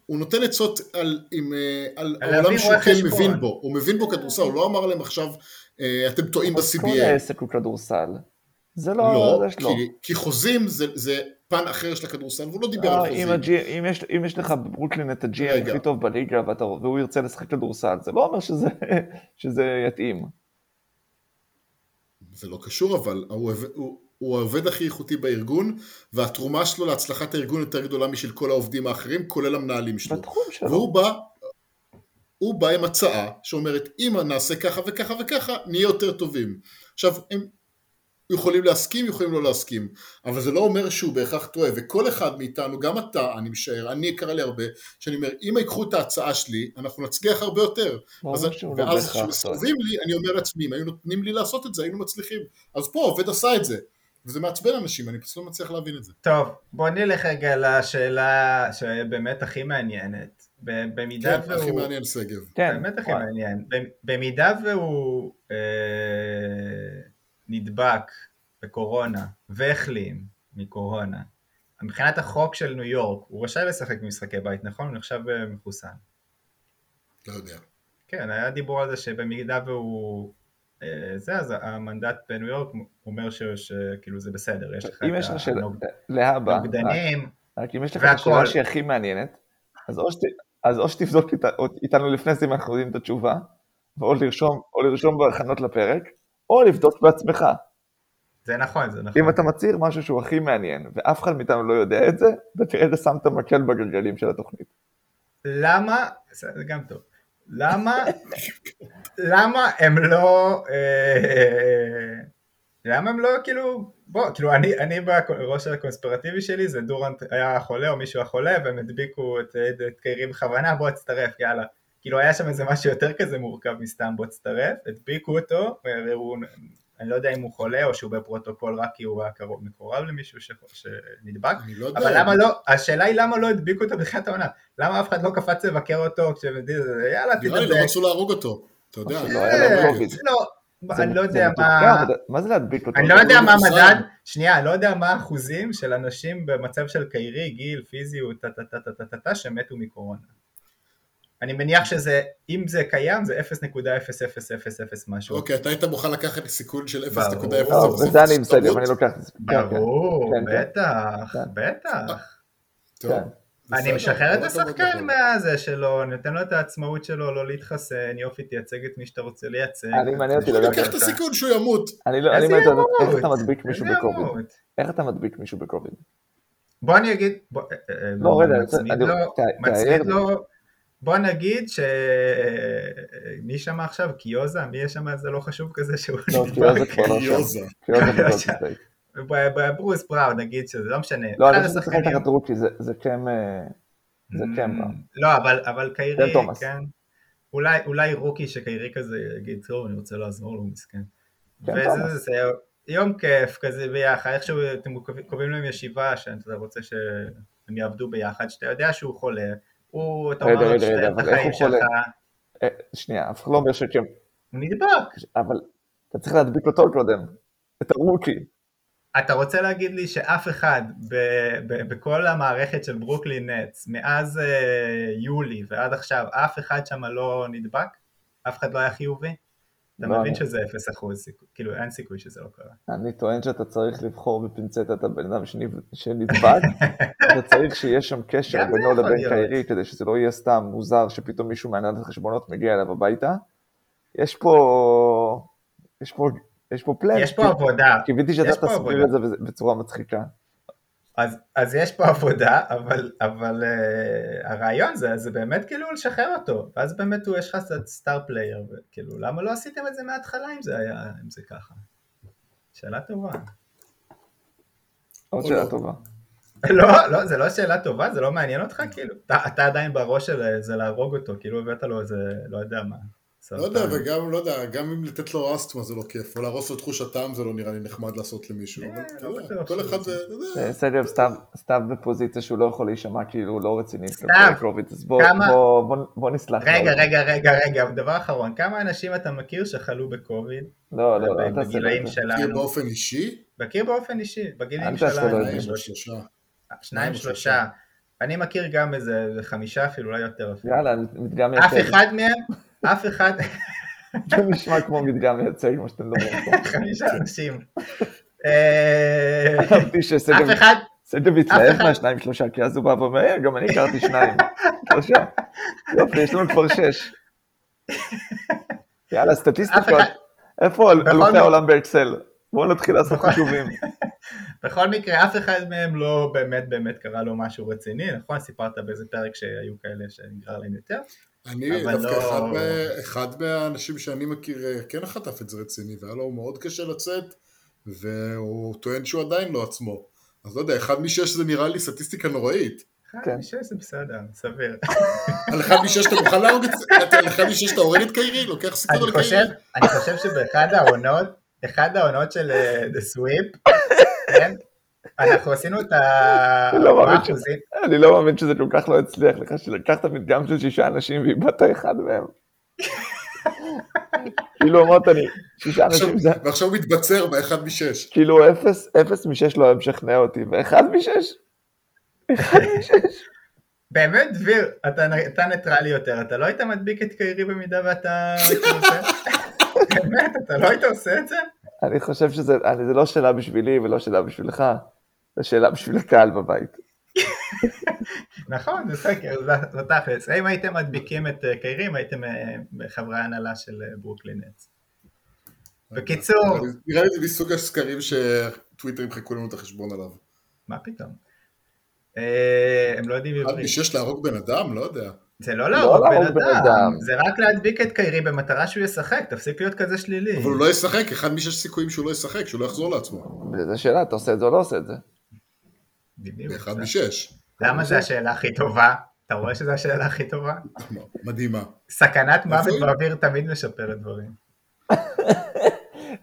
הוא נותן עצות על העולם שהוא כן מבין בו, הוא מבין בו כדורסל, הוא לא אמר להם עכשיו, אתם טועים ב-CBA. כל העסק הוא כדורסל. זה לא, כי חוזים זה פן אחר של הכדורסל, והוא לא דיבר על חוזים. אם יש לך ברוקלין את הג'י הכי טוב בליגה, והוא ירצה לשחק כדורסל, זה לא אומר שזה יתאים. זה לא קשור, אבל הוא העובד הכי איכותי בארגון, והתרומה שלו להצלחת הארגון יותר גדולה משל כל העובדים האחרים, כולל המנהלים שלו. והוא בא עם הצעה שאומרת, אם נעשה ככה וככה וככה, נהיה יותר טובים. עכשיו, הם יכולים להסכים, יכולים לא להסכים, אבל זה לא אומר שהוא בהכרח טועה, וכל אחד מאיתנו, גם אתה, אני משער, אני אקרא לי הרבה, שאני אומר, אם יקחו את ההצעה שלי, אנחנו נצליח הרבה יותר. ואז כשמסרבים לי, אני אומר לעצמי, אם היו נותנים לי לעשות את זה, היינו מצליחים. אז פה עובד עשה את זה. וזה מעצבן אנשים, אני פשוט לא מצליח להבין את זה. טוב, בוא נלך רגע לשאלה שבאמת הכי מעניינת. במידה והוא... הכי מעניין סגב. באמת הכי מעניין. במידה והוא נדבק בקורונה והחלים מקורונה, מבחינת החוק של ניו יורק, הוא רשאי לשחק במשחקי בית, נכון? הוא נחשב מחוסן. לא יודע. כן, היה דיבור על זה שבמידה והוא... אז המנדט בניו יורק אומר שכאילו זה בסדר, יש לך את הנוגדנים, אם יש לך השאלה שהיא הכי מעניינת, אז או שתבדוק איתנו לפני זה אם אנחנו יודעים את התשובה, או לרשום בהכנות לפרק, או לבדוק בעצמך. זה נכון, זה נכון. אם אתה מצהיר משהו שהוא הכי מעניין, ואף אחד מאיתנו לא יודע את זה, ותראה את זה שם את המקל בגלגלים של התוכנית. למה? זה גם טוב. למה הם לא, כאילו, בוא, כאילו אני בראש הקונספירטיבי שלי, זה דורנט היה חולה או מישהו החולה, והם הדביקו את קיירי בכוונה, בוא תצטרף, יאללה. כאילו היה שם איזה משהו יותר כזה מורכב מסתם, בוא תצטרף, הדביקו אותו, אני לא יודע אם הוא חולה או שהוא בפרוטוקול רק כי הוא מקורב למישהו שנדבק, אבל למה לא, השאלה היא למה לא הדביקו אותו בתחילת העונה, למה אף אחד לא קפץ לבקר אותו, יאללה תדבק. נראה לי לא רצו להרוג אותו, אתה יודע. אני לא יודע מה, אני לא יודע מה המדד, שנייה, לא יודע מה האחוזים של אנשים במצב של קיירי, גיל, פיזיות, שמתו מקורונה. אני מניח שזה, אם זה קיים, זה 0.0000 משהו. אוקיי, אתה היית מוכן לקחת סיכון של 0.0000. וזה אני מסתדר, אני לוקח את זה. ברור, בטח, טוב, אני משחרר את השחקן מהזה שלו, נותן לו את העצמאות שלו, לא להתחסן, יופי, תייצג את מי שאתה רוצה לייצג. אני מעניין אותי לדעת. לקח את הסיכון שהוא ימות. אני לא, אני מעניין אותי, איך אתה מדביק מישהו בקוביד? איך אתה מדביק מישהו בקוביד? בוא אני אגיד, לא, רגע, מצמיד לו, בוא נגיד שמי שם עכשיו, קיוזה, מי יש שם, זה לא חשוב כזה שהוא נדבר. לא, קיוזה כבר לא שם. בברוס בראון נגיד שזה לא משנה. לא, אני חושב שחקן תחת רוקי, זה קם בראון. לא, אבל קיירי, כן. אולי רוקי שקיירי כזה יגיד, טוב, אני רוצה לעזור לו, מסכן. וזה יום כיף כזה ביחד, איכשהו אתם קובעים להם ישיבה, שאתה רוצה שהם יעבדו ביחד, שאתה יודע שהוא חולה, הוא, אתה אומר לו שאתה את החיים שלך. שנייה, אף אחד לא אומר שקם. הוא נדבק. אבל אתה צריך להדביק אותו קודם, את הרוקי. אתה רוצה להגיד לי שאף אחד בכל המערכת של ברוקלין נטס, מאז יולי ועד עכשיו, אף אחד שם לא נדבק? אף אחד לא היה חיובי? אתה מבין שזה 0%, כאילו אין סיכוי שזה לא קרה. אני טוען שאתה צריך לבחור בפינצטה את הבן אדם שנדבק, אתה צריך שיש שם קשר בינו לבין קיירי, כדי שזה לא יהיה סתם מוזר שפתאום מישהו מעניין את החשבונות מגיע אליו הביתה. יש פה פלן, יש פה עבודה. קיבלתי שאתה תסביר את זה בצורה מצחיקה. אז יש פה עבודה, אבל הרעיון זה באמת כאילו לשחרר אותו, ואז באמת הוא יש לך סטאר פלייר, כאילו למה לא עשיתם את זה מההתחלה אם זה ככה? שאלה טובה. עוד שאלה טובה. לא, זה לא שאלה טובה, זה לא מעניין אותך כאילו. אתה עדיין בראש של זה להרוג אותו, כאילו הבאת לו איזה, לא יודע מה. לא יודע, וגם, לא יודע, גם אם לתת לו אסטמה זה לא כיף, או להרוס לו תחוש הטעם זה לא נראה לי נחמד לעשות למישהו, אבל כל אחד זה... סגב, סתיו בפוזיציה שהוא לא יכול להישמע כאילו הוא לא רציני, אז בוא נסלח. רגע, דבר אחרון, כמה אנשים אתה מכיר שחלו בקוביד? לא, מכיר באופן אישי? מכיר באופן אישי, בגילים שלנו. 2-3. אני מכיר גם איזה 5 אפילו, אולי יותר אפילו. יאללה, גם יותר. אף אחד מהם? אף אחד... זה נשמע כמו מדגם מייצג, כמו שאתם מדברים פה. 5 אנשים. אהבתי שסגב התלהב מה2-3, כי אז הוא בא ואומר, גם אני הכרתי 2-3. יופי, יש לנו כבר 6. יאללה, סטטיסטיקות. איפה אלופי העולם באקסל? בואו נתחיל לעשות חישובים. בכל מקרה, אף אחד מהם לא באמת קרה לו משהו רציני, נכון? סיפרת באיזה פרק שהיו כאלה שנגרר להם יותר. אני דווקא אחד מהאנשים שאני מכיר כן חטף את זה רציני, והיה לו מאוד קשה לצאת, והוא טוען שהוא עדיין לא עצמו. אז לא יודע, 1 מ-6 זה נראה לי סטטיסטיקה נוראית. 1 מ-6 זה בסדר, סביר. על 1 מ-6 אתה מוכן להרוג את זה, על 1 מ-6 אתה הורד את קיירי, לוקח סיכון על קיירי. אני חושב שבאחד העונות של The Swift, כן? אנחנו עשינו את האחוזים. אני לא מאמין שזה כל כך לא הצליח לך, שלקחת מדגם של 6 אנשים ואיבדת אחד מהם. כאילו אמרת אני, 6 אנשים זה... ועכשיו הוא מתבצר ב1 מ-6. כאילו 0 מ-6 לא המשכנע אותי, ו1 מ-6? 1 מ-6? באמת, דביר, אתה ניטרלי יותר, אתה לא היית מדביק את קיירי במידה ואתה... באמת, אתה לא היית עושה את זה? אני חושב שזה לא שאלה בשבילי ולא שאלה בשבילך, זה שאלה בשביל הקהל בבית. נכון, זה סקר, זה תכלס. אם הייתם מדביקים את קיירים, הייתם חברי ההנהלה של ברוקלין נטס. בקיצור... נראה לי זה מסוג הסקרים שטוויטר ימחקו לנו את החשבון עליו. מה פתאום? הם לא יודעים עברית. עד מ-6 להרוג בן אדם? לא יודע. זה לא להרוג בן אדם, זה רק להדביק את קיירי במטרה שהוא ישחק, תפסיק להיות כזה שלילי. אבל הוא לא ישחק, 1 מ-6 סיכויים שהוא לא ישחק, שהוא לא יחזור לעצמו. זה שאלה, אתה עושה את זה או לא עושה את זה? 1 מ-6. למה זה השאלה הכי טובה? אתה רואה שזו השאלה הכי טובה? מדהימה. סכנת מוות באוויר תמיד משפר את דברים.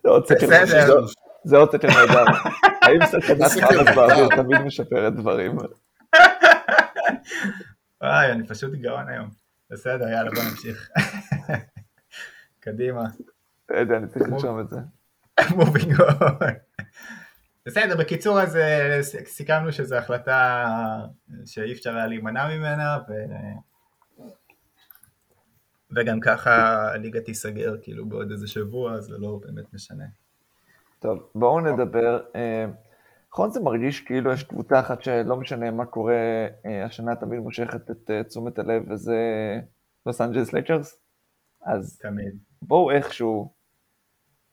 זה עוד סקר נהדר. האם סכנת מוות באוויר תמיד משפר את דברים? וואי, אני פשוט גאון היום. בסדר, יאללה, בוא נמשיך. קדימה. בסדר, אני צריך לשום את זה. מובינג און. בסדר, בקיצור אז סיכמנו שזו החלטה שאי אפשר היה להימנע ממנה, וגם ככה הליגה תיסגר כאילו בעוד איזה שבוע, אז זה לא באמת משנה. טוב, בואו נדבר... נכון, זה מרגיש כאילו יש קבוצה אחת שלא משנה מה קורה, השנה תמיד מושכת את תשומת הלב, וזה לוס אנג'לס לייקרס. אז תמיד. בואו איכשהו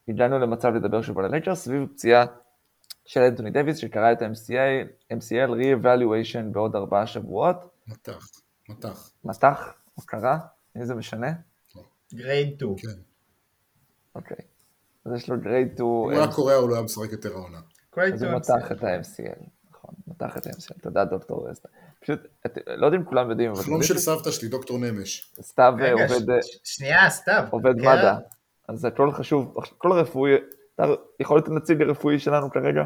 הגענו למצב לדבר שוב על הלייקרס, סביב פציעה של אנתוני דוויס, שקרא את ה-MCL re-evaluation בעוד 4 שבועות. מתח. מתח, או קרה, אם זה משנה. גרייד 2. כן. אוקיי. אז יש לו גרייד 2. הוא היה קורא, הוא לא היה משחק יותר העונה. אז הוא מתח את ה-MCL, נכון, מתח את ה-MCL, תודה דוקטור רסטה. פשוט, לא יודעים כולם יודעים. חלום של סבתא שלי, דוקטור נמש. סתיו עובד... שנייה, סתיו. עובד מד"א, אז הכל חשוב, כל רפואי, אתה יכול להיות הנציג הרפואי שלנו כרגע?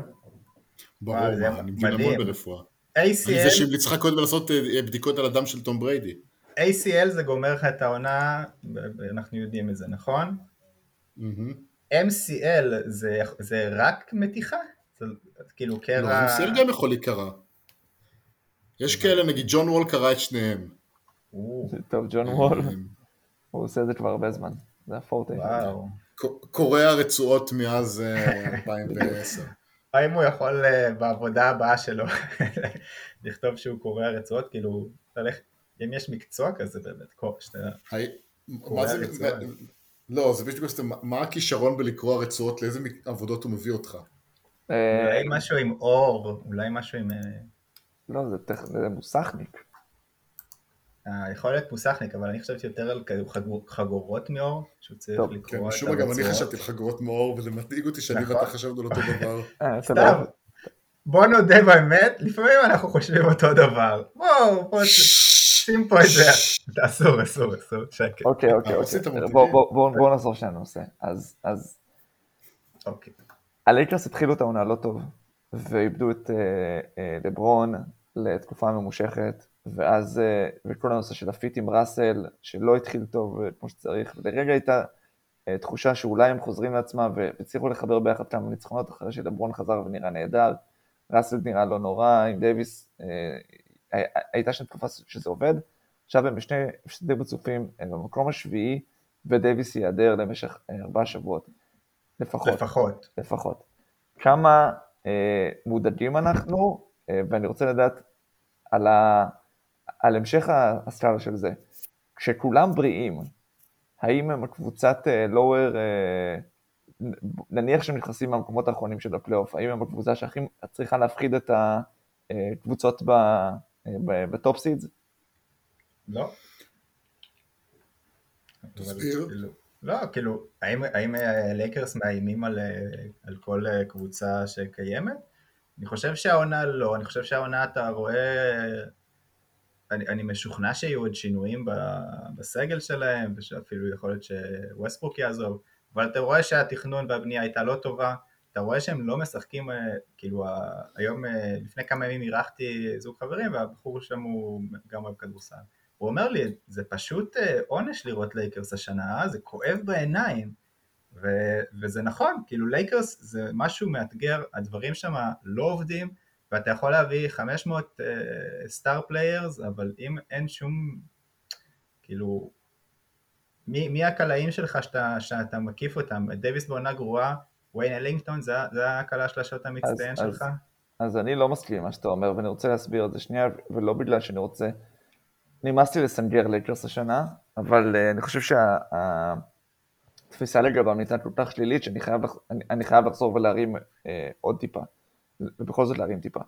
ברור, אני מבין המון ברפואה. ACL... זה שמצחק קודם לעשות בדיקות על הדם של טום בריידי. ACL זה גומר לך את העונה, אנחנו יודעים את זה, נכון? MCL זה רק מתיחה? כאילו קרע... לא, MCL גם יכול להיקרע. יש כאלה, נגיד, ג'ון וול קרא את שניהם. טוב, ג'ון וול. הוא עושה את זה כבר הרבה זמן. זה הפורטי. קורא הרצועות מאז 2010. האם הוא יכול בעבודה הבאה שלו לכתוב שהוא קורא הרצועות? כאילו, אם יש מקצוע כזה באמת, קורא הרצועות. לא, זה בשביל כזה, מה הכישרון בלקרוא הרצועות? לאיזה עבודות הוא מביא אותך? אולי משהו עם אור, אולי משהו עם... לא, זה מוסכניק. יכול להיות מוסכניק, אבל אני חשבתי יותר על חגורות מאור, שהוא צריך לקרוא את הרצועות. גם אני חשבתי על חגורות מאור, וזה מדאיג אותי שאני ואתה חשבנו על אותו דבר. סתם, בוא נודה באמת, לפעמים אנחנו חושבים אותו דבר. בואו, שים פה את זה. אסור, אסור, אסור, שקט. אוקיי, בואו נעזור שאני עושה. אז... אוקיי. הלייקרס התחילו את העונה לא טוב, ואיבדו את לברון לתקופה ממושכת, ואז וכל הנושא של הפיט עם ראסל, שלא התחיל טוב כמו שצריך, ולרגע הייתה תחושה שאולי הם חוזרים לעצמם, והצליחו לחבר ביחד כמה ניצחונות, אחרי שלברון חזר ונראה נהדר, ראסל נראה לא נורא, עם דייביס, הייתה שם תקופה שזה עובד, עכשיו הם בשני בצופים, הם במקום השביעי, ודייביס ייעדר למשך 4 שבועות. לפחות. כמה מודדים אנחנו, ואני רוצה לדעת על המשך הסקאלה של זה. כשכולם בריאים, האם הם הקבוצת לואוור, נניח שהם נכנסים מהמקומות האחרונים של הפלייאוף, האם הם הקבוצה שהכי צריכה להפחיד את הקבוצות בטופ סידס? לא. תסביר. לא, כאילו, האם הלייקרס מאיימים על כל קבוצה שקיימת? אני חושב שהעונה לא, אני חושב שהעונה אתה רואה, אני משוכנע שיהיו עוד שינויים בסגל שלהם, ושאפילו יכול להיות שווסטברוק יעזוב, אבל אתה רואה שהתכנון והבנייה הייתה לא טובה, אתה רואה שהם לא משחקים, כאילו, היום, לפני כמה ימים אירחתי זוג חברים, והבחור שם הוא גם אוהב כדורסל. הוא אומר לי, זה פשוט עונש לראות לייקרס השנה, זה כואב בעיניים, וזה נכון, כאילו לייקרס זה משהו מאתגר, הדברים שם לא עובדים, ואתה יכול להביא 500 סטאר פליירס, אבל אם אין שום, כאילו, מי הקלעים שלך שאתה מקיף אותם? דייביס בעונה גרועה, וויין אלינגטון, זה הקלה השלשות המצטיין שלך? אז אני לא מסכים מה שאתה אומר, ואני רוצה להסביר את זה שנייה, ולא בגלל שאני רוצה, נמאסתי לסנגר לייקרס השנה, אבל אני חושב שהתפיסה לגבם ניתנה כל כך שלילית, שאני חייב לחזור ולהרים עוד טיפה, ובכל זאת להרים טיפה.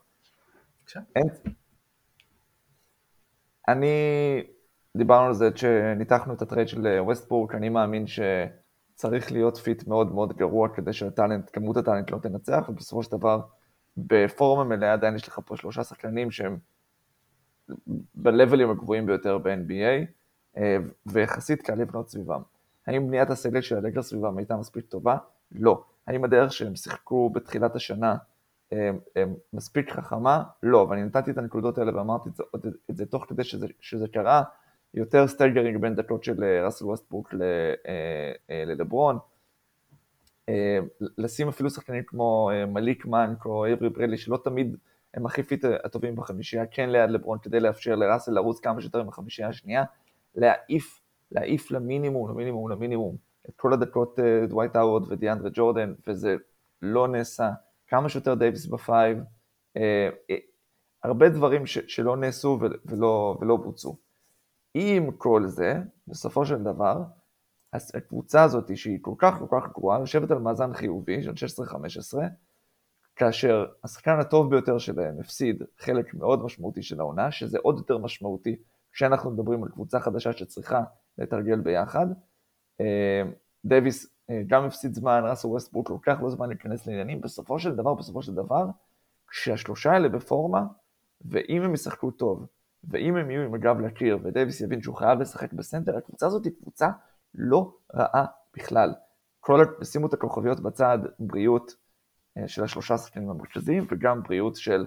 אני, דיברנו על זה שניתחנו את הטרייד של ווסטברוק, אני מאמין שצריך להיות פיט מאוד מאוד גרוע, כדי שכמות הטלנט לא תנצח, ובסופו של דבר, בפורמה מלאה עדיין יש לך פה 3 שחקנים שהם, בלבלים הגבוהים ביותר ב-NBA, ויחסית קל לבנות סביבם. האם בניית הסגל של הלייקרס סביבם הייתה מספיק טובה? לא. האם הדרך שהם שיחקו בתחילת השנה מספיק חכמה? לא. ואני נתתי את הנקודות האלה ואמרתי את זה תוך כדי שזה קרה, יותר סטגרינג בין דקות של ראסל ווסטברוק ללברון, לשים אפילו שחקנים כמו מליק מנק או אייברי ברדלי, שלא תמיד הם הכי פיט הטובים בחמישייה, כן ליד לברון, כדי לאפשר לראסל לרוץ כמה שיותר עם החמישייה השנייה, להעיף למינימום, את כל הדקות דווייט האוורד ודיאנדרה ג'ורדן, וזה לא נעשה, כמה שיותר דייביס בפייב, הרבה דברים שלא נעשו ולא בוצעו. עם כל זה, בסופו של דבר, הקבוצה הזאת שהיא כל כך גרועה, יושבת על מאזן חיובי של 16-15, כאשר השחקן הטוב ביותר שלהם הפסיד חלק מאוד משמעותי של העונה, שזה עוד יותר משמעותי כשאנחנו מדברים על קבוצה חדשה שצריכה לתרגל ביחד. דוויס גם הפסיד זמן, ראסל ווסטברוק לוקח לא זמן להיכנס לעניינים. בסופו של דבר, כשהשלושה האלה בפורמה, ואם הם ישחקו טוב, ואם הם יהיו עם הגב לקיר, ודוויס יבין שהוא חייב לשחק בסנטר, הקבוצה הזאת היא קבוצה לא רעה בכלל. שימו את הכוכביות בצד, בריאות של השלושה שחקנים המרכזיים, וגם בריאות של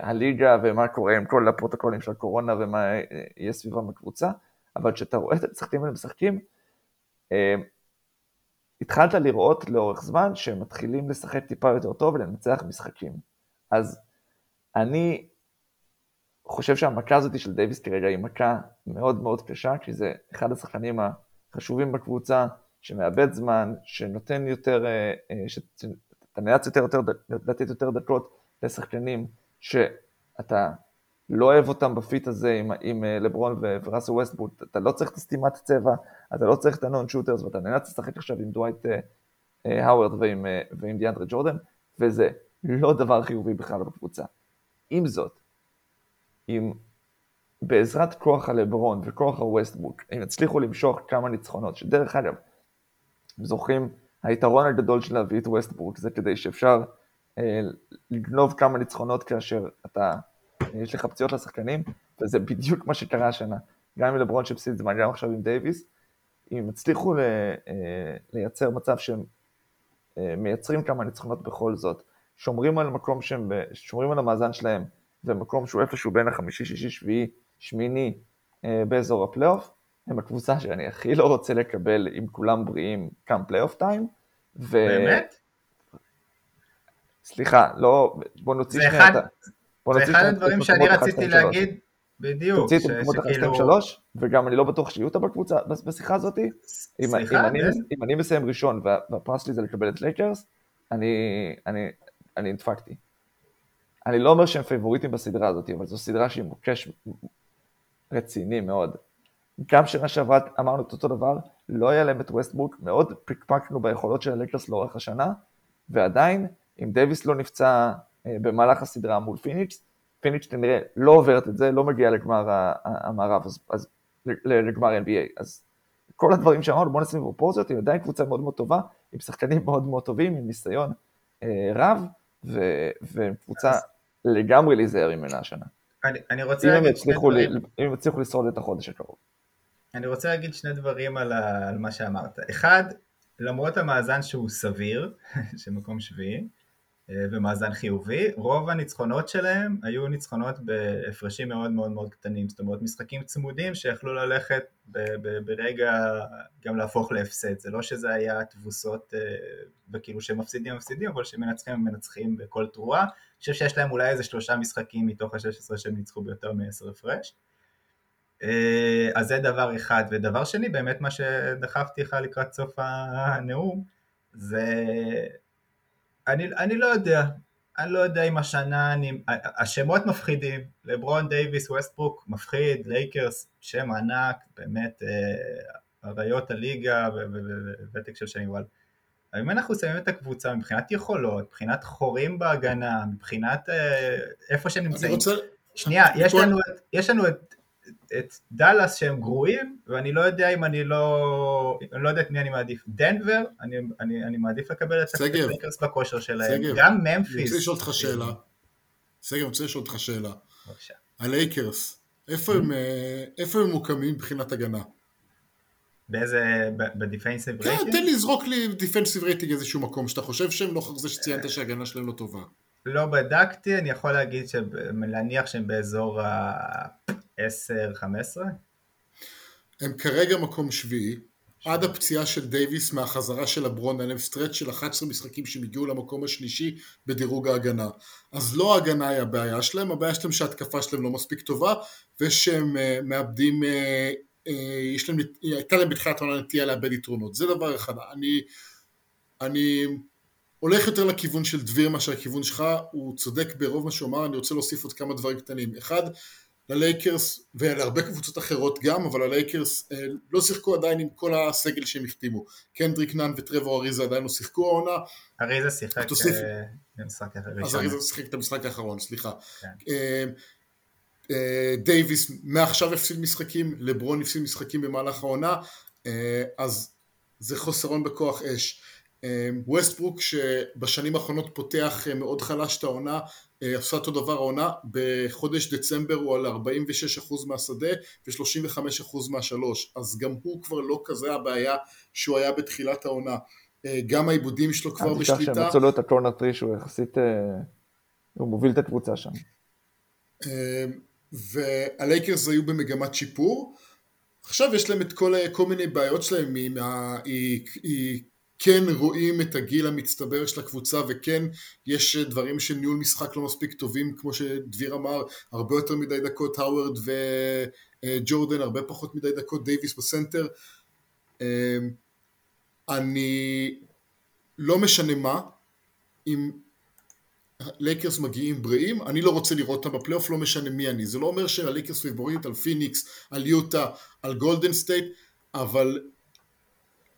הליגה, ומה קורה עם כל הפרוטוקולים של הקורונה, ומה יהיה סביבם הקבוצה, אבל כשאתה רואה את המשחקים האלה משחקים, התחלת לראות לאורך זמן שהם מתחילים לשחק טיפה יותר טוב ולנצח משחקים. אז אני חושב שהמכה הזאת של דוויס כרגע היא מכה מאוד מאוד קשה, כי זה אחד השחקנים החשובים בקבוצה, שמאבד זמן, שנותן יותר, שאתה נאלץ לתת יותר דקות לשחקנים שאתה לא אוהב אותם בפיט הזה עם לברון וראסל ווסטברוק, אתה לא צריך את סתימת צבע, אתה לא צריך את הנון שוטרס, ואתה נאלץ לשחק עכשיו עם דווייט האוורד ועם דיאנדרי ג'ורדן, וזה לא דבר חיובי בכלל בקבוצה. עם זאת, בעזרת כוח הלברון וכוח הווסטברוק, הם הצליחו למשוך כמה ניצחונות, שדרך אגב, הם זוכרים, היתרון הגדול של להביא את ווסטברוק, זה כדי שאפשר לגנוב כמה ניצחונות כאשר אתה, יש לך פציעות לשחקנים, וזה בדיוק מה שקרה השנה. גם עם לברון שהפסיד זמן, גם עכשיו עם דייביס, אם הצליחו לייצר מצב שהם מייצרים כמה ניצחונות בכל זאת, שומרים על המקום שהם, שומרים על המאזן שלהם, זה מקום שהוא איפשהו בין החמישי, שישי, שביעי, שמיני, באזור הפלייאוף, הם הקבוצה שאני הכי לא רוצה לקבל עם כולם בריאים, כאן פלייאוף טיים. באמת? סליחה, לא, בוא נוציא שנייה את ה... זה אחד הדברים שאני רציתי להגיד בדיוק. תוציא את מקומות 1-2-3, וגם אני לא בטוח שיהיו אותה בקבוצה, בשיחה הזאת. סליחה, אם אני מסיים ראשון, והפרס שלי זה לקבל את לייקרס, אני נדפקתי. אני לא אומר שהם פייבוריטים בסדרה הזאת, אבל זו סדרה שהיא מוקש רציני מאוד. גם שנה שעברה אמרנו את אותו דבר, לא היה להם את ווסטברוק, מאוד פקפקנו ביכולות של הלייקרס לאורך השנה, ועדיין, אם דוויס לא נפצע במהלך הסדרה מול פיניקס, פיניקס תנראה לא עוברת את זה, לא מגיעה לגמר המערב, אז לגמר NBA, אז כל הדברים שאמרנו, בוא נשים פרופורציות, היא עדיין קבוצה מאוד מאוד טובה, עם שחקנים מאוד מאוד טובים, עם ניסיון רב, וקבוצה לגמרי להיזהר ממנה השנה. אם הם הצליחו לשרוד את החודש הקרוב. אני רוצה להגיד שני דברים על מה שאמרת. אחד, למרות המאזן שהוא סביר, שמקום שביעי, ומאזן חיובי, רוב הניצחונות שלהם היו ניצחונות בהפרשים מאוד מאוד מאוד קטנים, זאת אומרת משחקים צמודים שיכלו ללכת ברגע גם להפוך להפסד, זה לא שזה היה תבוסות וכאילו שמפסידים, אבל שמנצחים ומנצחים בכל תרועה, אני חושב שיש להם אולי איזה 3 משחקים מתוך ה-16 שהם ניצחו ביותר מ-10 הפרש, אז זה דבר אחד, ודבר שני באמת מה שדחפתי לך לקראת סוף הנאום, זה... אני לא יודע אם השנה, השמות מפחידים, לברון, דייביס, ווסטברוק, מפחיד, לייקרס, שם ענק, באמת, הריות הליגה, וותק של שנים, אבל אם אנחנו שמים את הקבוצה, מבחינת יכולות, מבחינת חורים בהגנה, מבחינת איפה שהם נמצאים, שנייה, יש לנו את דלס שהם גרועים, ואני לא יודע אם אני לא יודע את מי אני מעדיף. דנבר, אני מעדיף לקבל את הלייקרס בכושר שלהם. גם ממפיס. אני רוצה לשאול אותך שאלה. בבקשה. הלייקרס, איפה הם מוקמים מבחינת הגנה? בדיפנסיב רייטינג? כן, תן לי זרוק לי דיפנסיב רייטינג איזשהו מקום, שאתה חושב שהם לא חושב שציינת שההגנה שלהם לא טובה. לא בדקתי, אני יכול להגיד להניח שהם באזור 10-15. הם כרגע מקום שביעי, עד הפציעה של דייביס מהחזרה של הברון, עליהם סטרט של 11 משחקים שהם הגיעו למקום השלישי בדירוג ההגנה. אז לא ההגנה היא הבעיה שלהם, הבעיה שלהם שההתקפה שלהם לא מספיק טובה, ושהם מאבדים, הייתה להם בתחילת העונה נטייה לאבד יתרונות. זה דבר אחד, אני הולך יותר לכיוון של דביר מה שהכיוון שלך, הוא צודק ברוב מה שאומר, אני רוצה להוסיף עוד כמה דברים קטנים. אחד, ללייקרס, ולהרבה קבוצות אחרות גם, אבל הלייקרס לא שיחקו עדיין עם כל הסגל שהם הכתימו. קנדריק נאן וטרבור אריזה עדיין לא שיחקו העונה. אריזה שיחק במשחק האחרון. אז אריזה שיחק את המשחק האחרון, סליחה. דייביס מעכשיו הפסיד משחקים, לברון הפסיד משחקים במהלך העונה, אז זה חוסרון בכוח אש. ווסטברוק שבשנים האחרונות פותח מאוד חלש את העונה, עשה אותו דבר העונה, בחודש דצמבר הוא על 46% מהשדה ו-35% מהשלוש, אז גם הוא כבר לא כזה הבעיה שהוא היה בתחילת העונה, גם העיבודים שלו כבר בשליטה. אני חושב שהם מצולו את הקורנטרי שהוא יחסית, הוא מוביל את הקבוצה שם. והלייקרס היו במגמת שיפור, עכשיו יש להם את כל מיני בעיות שלהם, היא כן רואים את הגיל המצטבר של הקבוצה, וכן יש דברים של ניהול משחק לא מספיק טובים, כמו שדביר אמר, הרבה יותר מדי דקות, האוורד וג'ורדן, הרבה פחות מדי דקות, דייביס בסנטר, אני לא משנה מה, אם הלייקרס מגיעים בריאים, אני לא רוצה לראות אותם בפלייאוף, לא משנה מי אני, זה לא אומר שהלייקרס פיבורית על פיניקס, על יוטה, על גולדן סטייט, אבל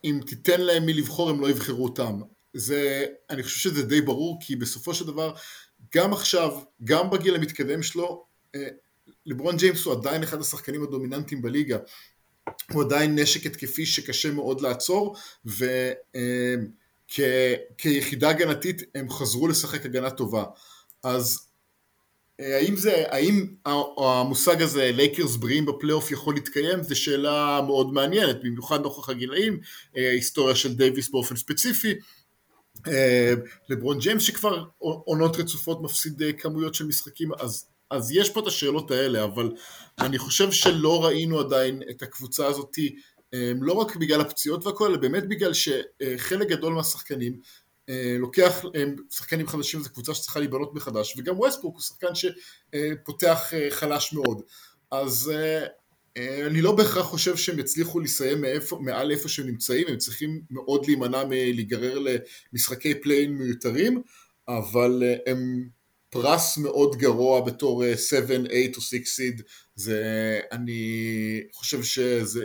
אם תיתן להם מי לבחור, הם לא יבחרו אותם. אני חושב שזה די ברור, כי בסופו של דבר, גם עכשיו, גם בגיל המתקדם שלו, לברון ג'יימס הוא עדיין אחד השחקנים הדומיננטיים בליגה. הוא עדיין נשק התקפי שקשה מאוד לעצור, וכיחידה הגנתית הם חזרו לשחק הגנה טובה. אז האם המושג הזה לייקרס בריאים בפלייאוף יכול להתקיים? זו שאלה מאוד מעניינת, במיוחד נוכח הגילאים, היסטוריה של דייביס באופן ספציפי, לברון ג'יימס שכבר עונות רצופות מפסיד כמויות של משחקים, אז יש פה את השאלות האלה, אבל אני חושב שלא ראינו עדיין את הקבוצה הזאת, לא רק בגלל הפציעות והכל, אלא באמת בגלל שחלק גדול מהשחקנים, לוקח שחקנים חדשים, זו קבוצה שצריכה להיבנות מחדש, וגם ווסטברוק הוא שחקן שפותח חלש מאוד, אז אני לא בהכרח חושב שהם יצליחו לסיים מעל איפה שהם נמצאים, הם צריכים מאוד להימנע מלהיגרר למשחקי פליין מיותרים, אבל הם פרס מאוד גרוע בתור 7, 8 או 6 seed, אני חושב שזה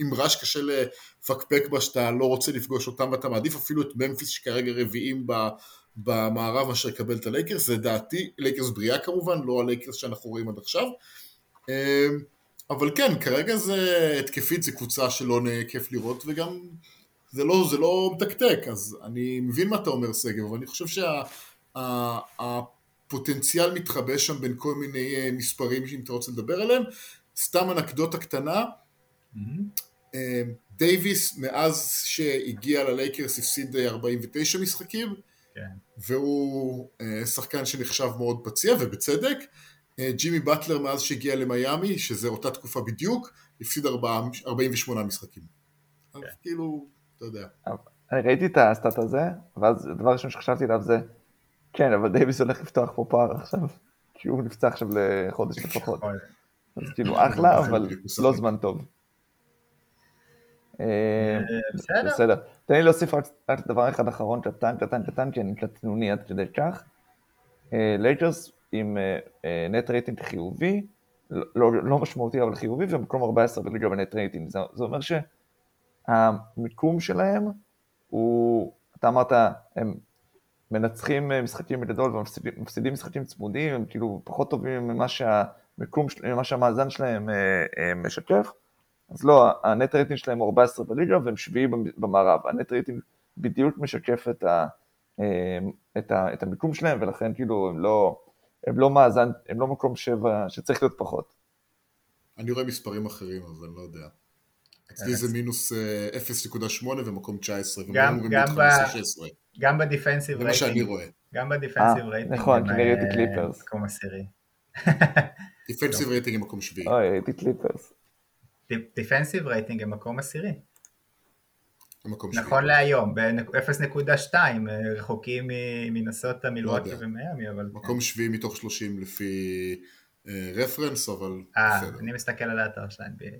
עם רעש קשה לפקפק בה שאתה לא רוצה לפגוש אותם, ואתה מעדיף אפילו את ממפיס שכרגע רביעים במערב אשר יקבל את הלייקרס, זה דעתי, לייקרס בריאה כמובן, לא הלייקרס שאנחנו רואים עד עכשיו, אבל כן, כרגע זה התקפית, זה קבוצה שלא כיף לראות, וגם זה לא מדקדק, אז אני מבין מה אתה אומר סגב, אבל אני חושב שהפוטנציאל מתחבא שם בין כל מיני מספרים שאם אתה רוצה לדבר עליהם, סתם אנקדוטה קטנה, דייביס מאז שהגיע ללייקרס הפסיד 49 משחקים והוא שחקן שנחשב מאוד פציע ובצדק. ג'ימי בטלר מאז שהגיע למייאמי שזה אותה תקופה בדיוק הפסיד 48 משחקים. אז כאילו אתה יודע, אני ראיתי את הסטאט הזה ואז הדבר הראשון שחשבתי עליו זה כן, אבל דייביס הולך לפתוח פה פער עכשיו כי הוא נפצע עכשיו לחודש לפחות, אז כאילו אחלה אבל לא זמן טוב. בסדר, תן לי להוסיף רק דבר אחד אחרון קטן, כי אני קטנוני עד כדי כך. לייקרס עם נט רייטינג חיובי, לא משמעותי אבל חיובי, ובמקום 14 בליגה בנט רייטינג, זה אומר שהמיקום שלהם הוא, אתה אמרת, הם מנצחים משחקים בגדול ומפסידים משחקים צמודים, הם כאילו פחות טובים ממה שהמאזן שלהם משקף, אז לא, הנט רייטינג שלהם 14 בליגה, והם שביעי במערב. הנט רייטינג בדיוק משקף את המיקום שלהם, ולכן כאילו הם לא מאזן, הם לא מקום שבע שצריך להיות פחות. אני רואה מספרים אחרים, אבל אני לא יודע. אצלי זה מינוס 0.8 ומקום 19, גם בדיפנסיב רייטינג. זה מה שאני רואה. גם בדיפנסיב רייטינג. נכון, כי נראיתי קליפרס. מקום עשירי. דיפנסיב רייטינג עם מקום שביעי. אוי, ראיתי קליפרס. דיפנסיב רייטינג הם מקום עשירי. נכון להיום, ב-0.2 רחוקים מנסוטה, מילווקי ומייאמי, אבל מקום שביעי מתוך 30 לפי רפרנס, אבל בסדר. אני מסתכל על האתר של NBA.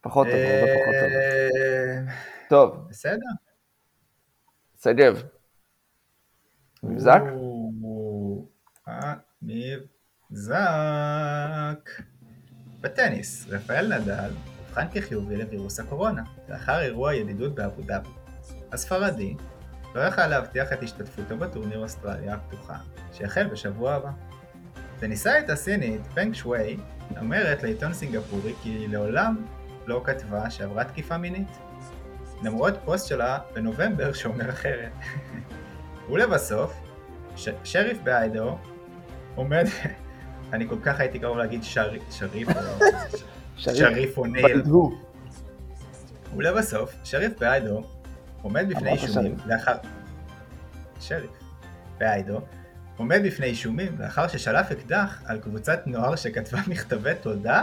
פחות טוב, פחות טוב. טוב. בסדר. סגב, Zach? ניב זק. בטניס, רפאל נדל אובחן כחיובי לווירוס הקורונה, לאחר אירוע ידידות באבו דאבי. הספרדי לא יכל להבטיח את השתתפותו בטורניר אוסטרליה הפתוחה, שהחל בשבוע הבא. טניסאית הסינית פנג שווי אומרת לעיתון סינגפורי כי היא לעולם לא כתבה שעברה תקיפה מינית, למרות פוסט שלה בנובמבר שאומר אחרת. ולבסוף, שריף באיידאו עומד, אני כל כך הייתי קרוב להגיד שריף או שריף אוניל. ולבסוף, שריף באיידאו עומד בפני אישומים לאחר... שריף באיידאו עומד בפני אישומים לאחר ששלף אקדח על קבוצת נוער שכתבה מכתבי תודה.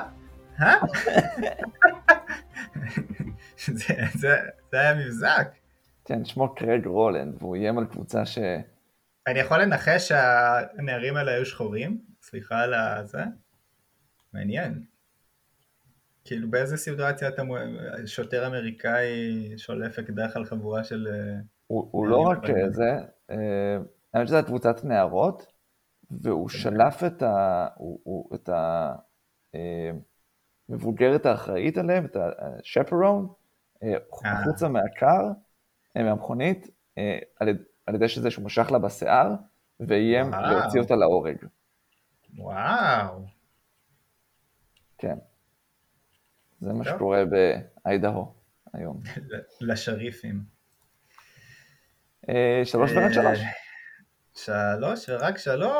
זה היה מבזק. כן, שמו קרג רולנד, והוא יים על קבוצה ש... אני יכול לנחש שהנערים האלה היו שחורים? סליחה על זה? מעניין. כאילו באיזה סיטואציה אתה שוטר אמריקאי שולף אקדח על חבורה של... הוא לא רק זה, אני חושב שזה קבוצת נערות, והוא שלף את המבוגרת האחראית עליהם, את השפרון, חוצה מהקר, מהמכונית, על ידי שזה שהוא משך לה בשיער, ואיים להוציא אותה להורג. וואו. כן. זה מה שקורה באיידהו היום. לשריפים. 3 ורק 3. 3 ורק 3.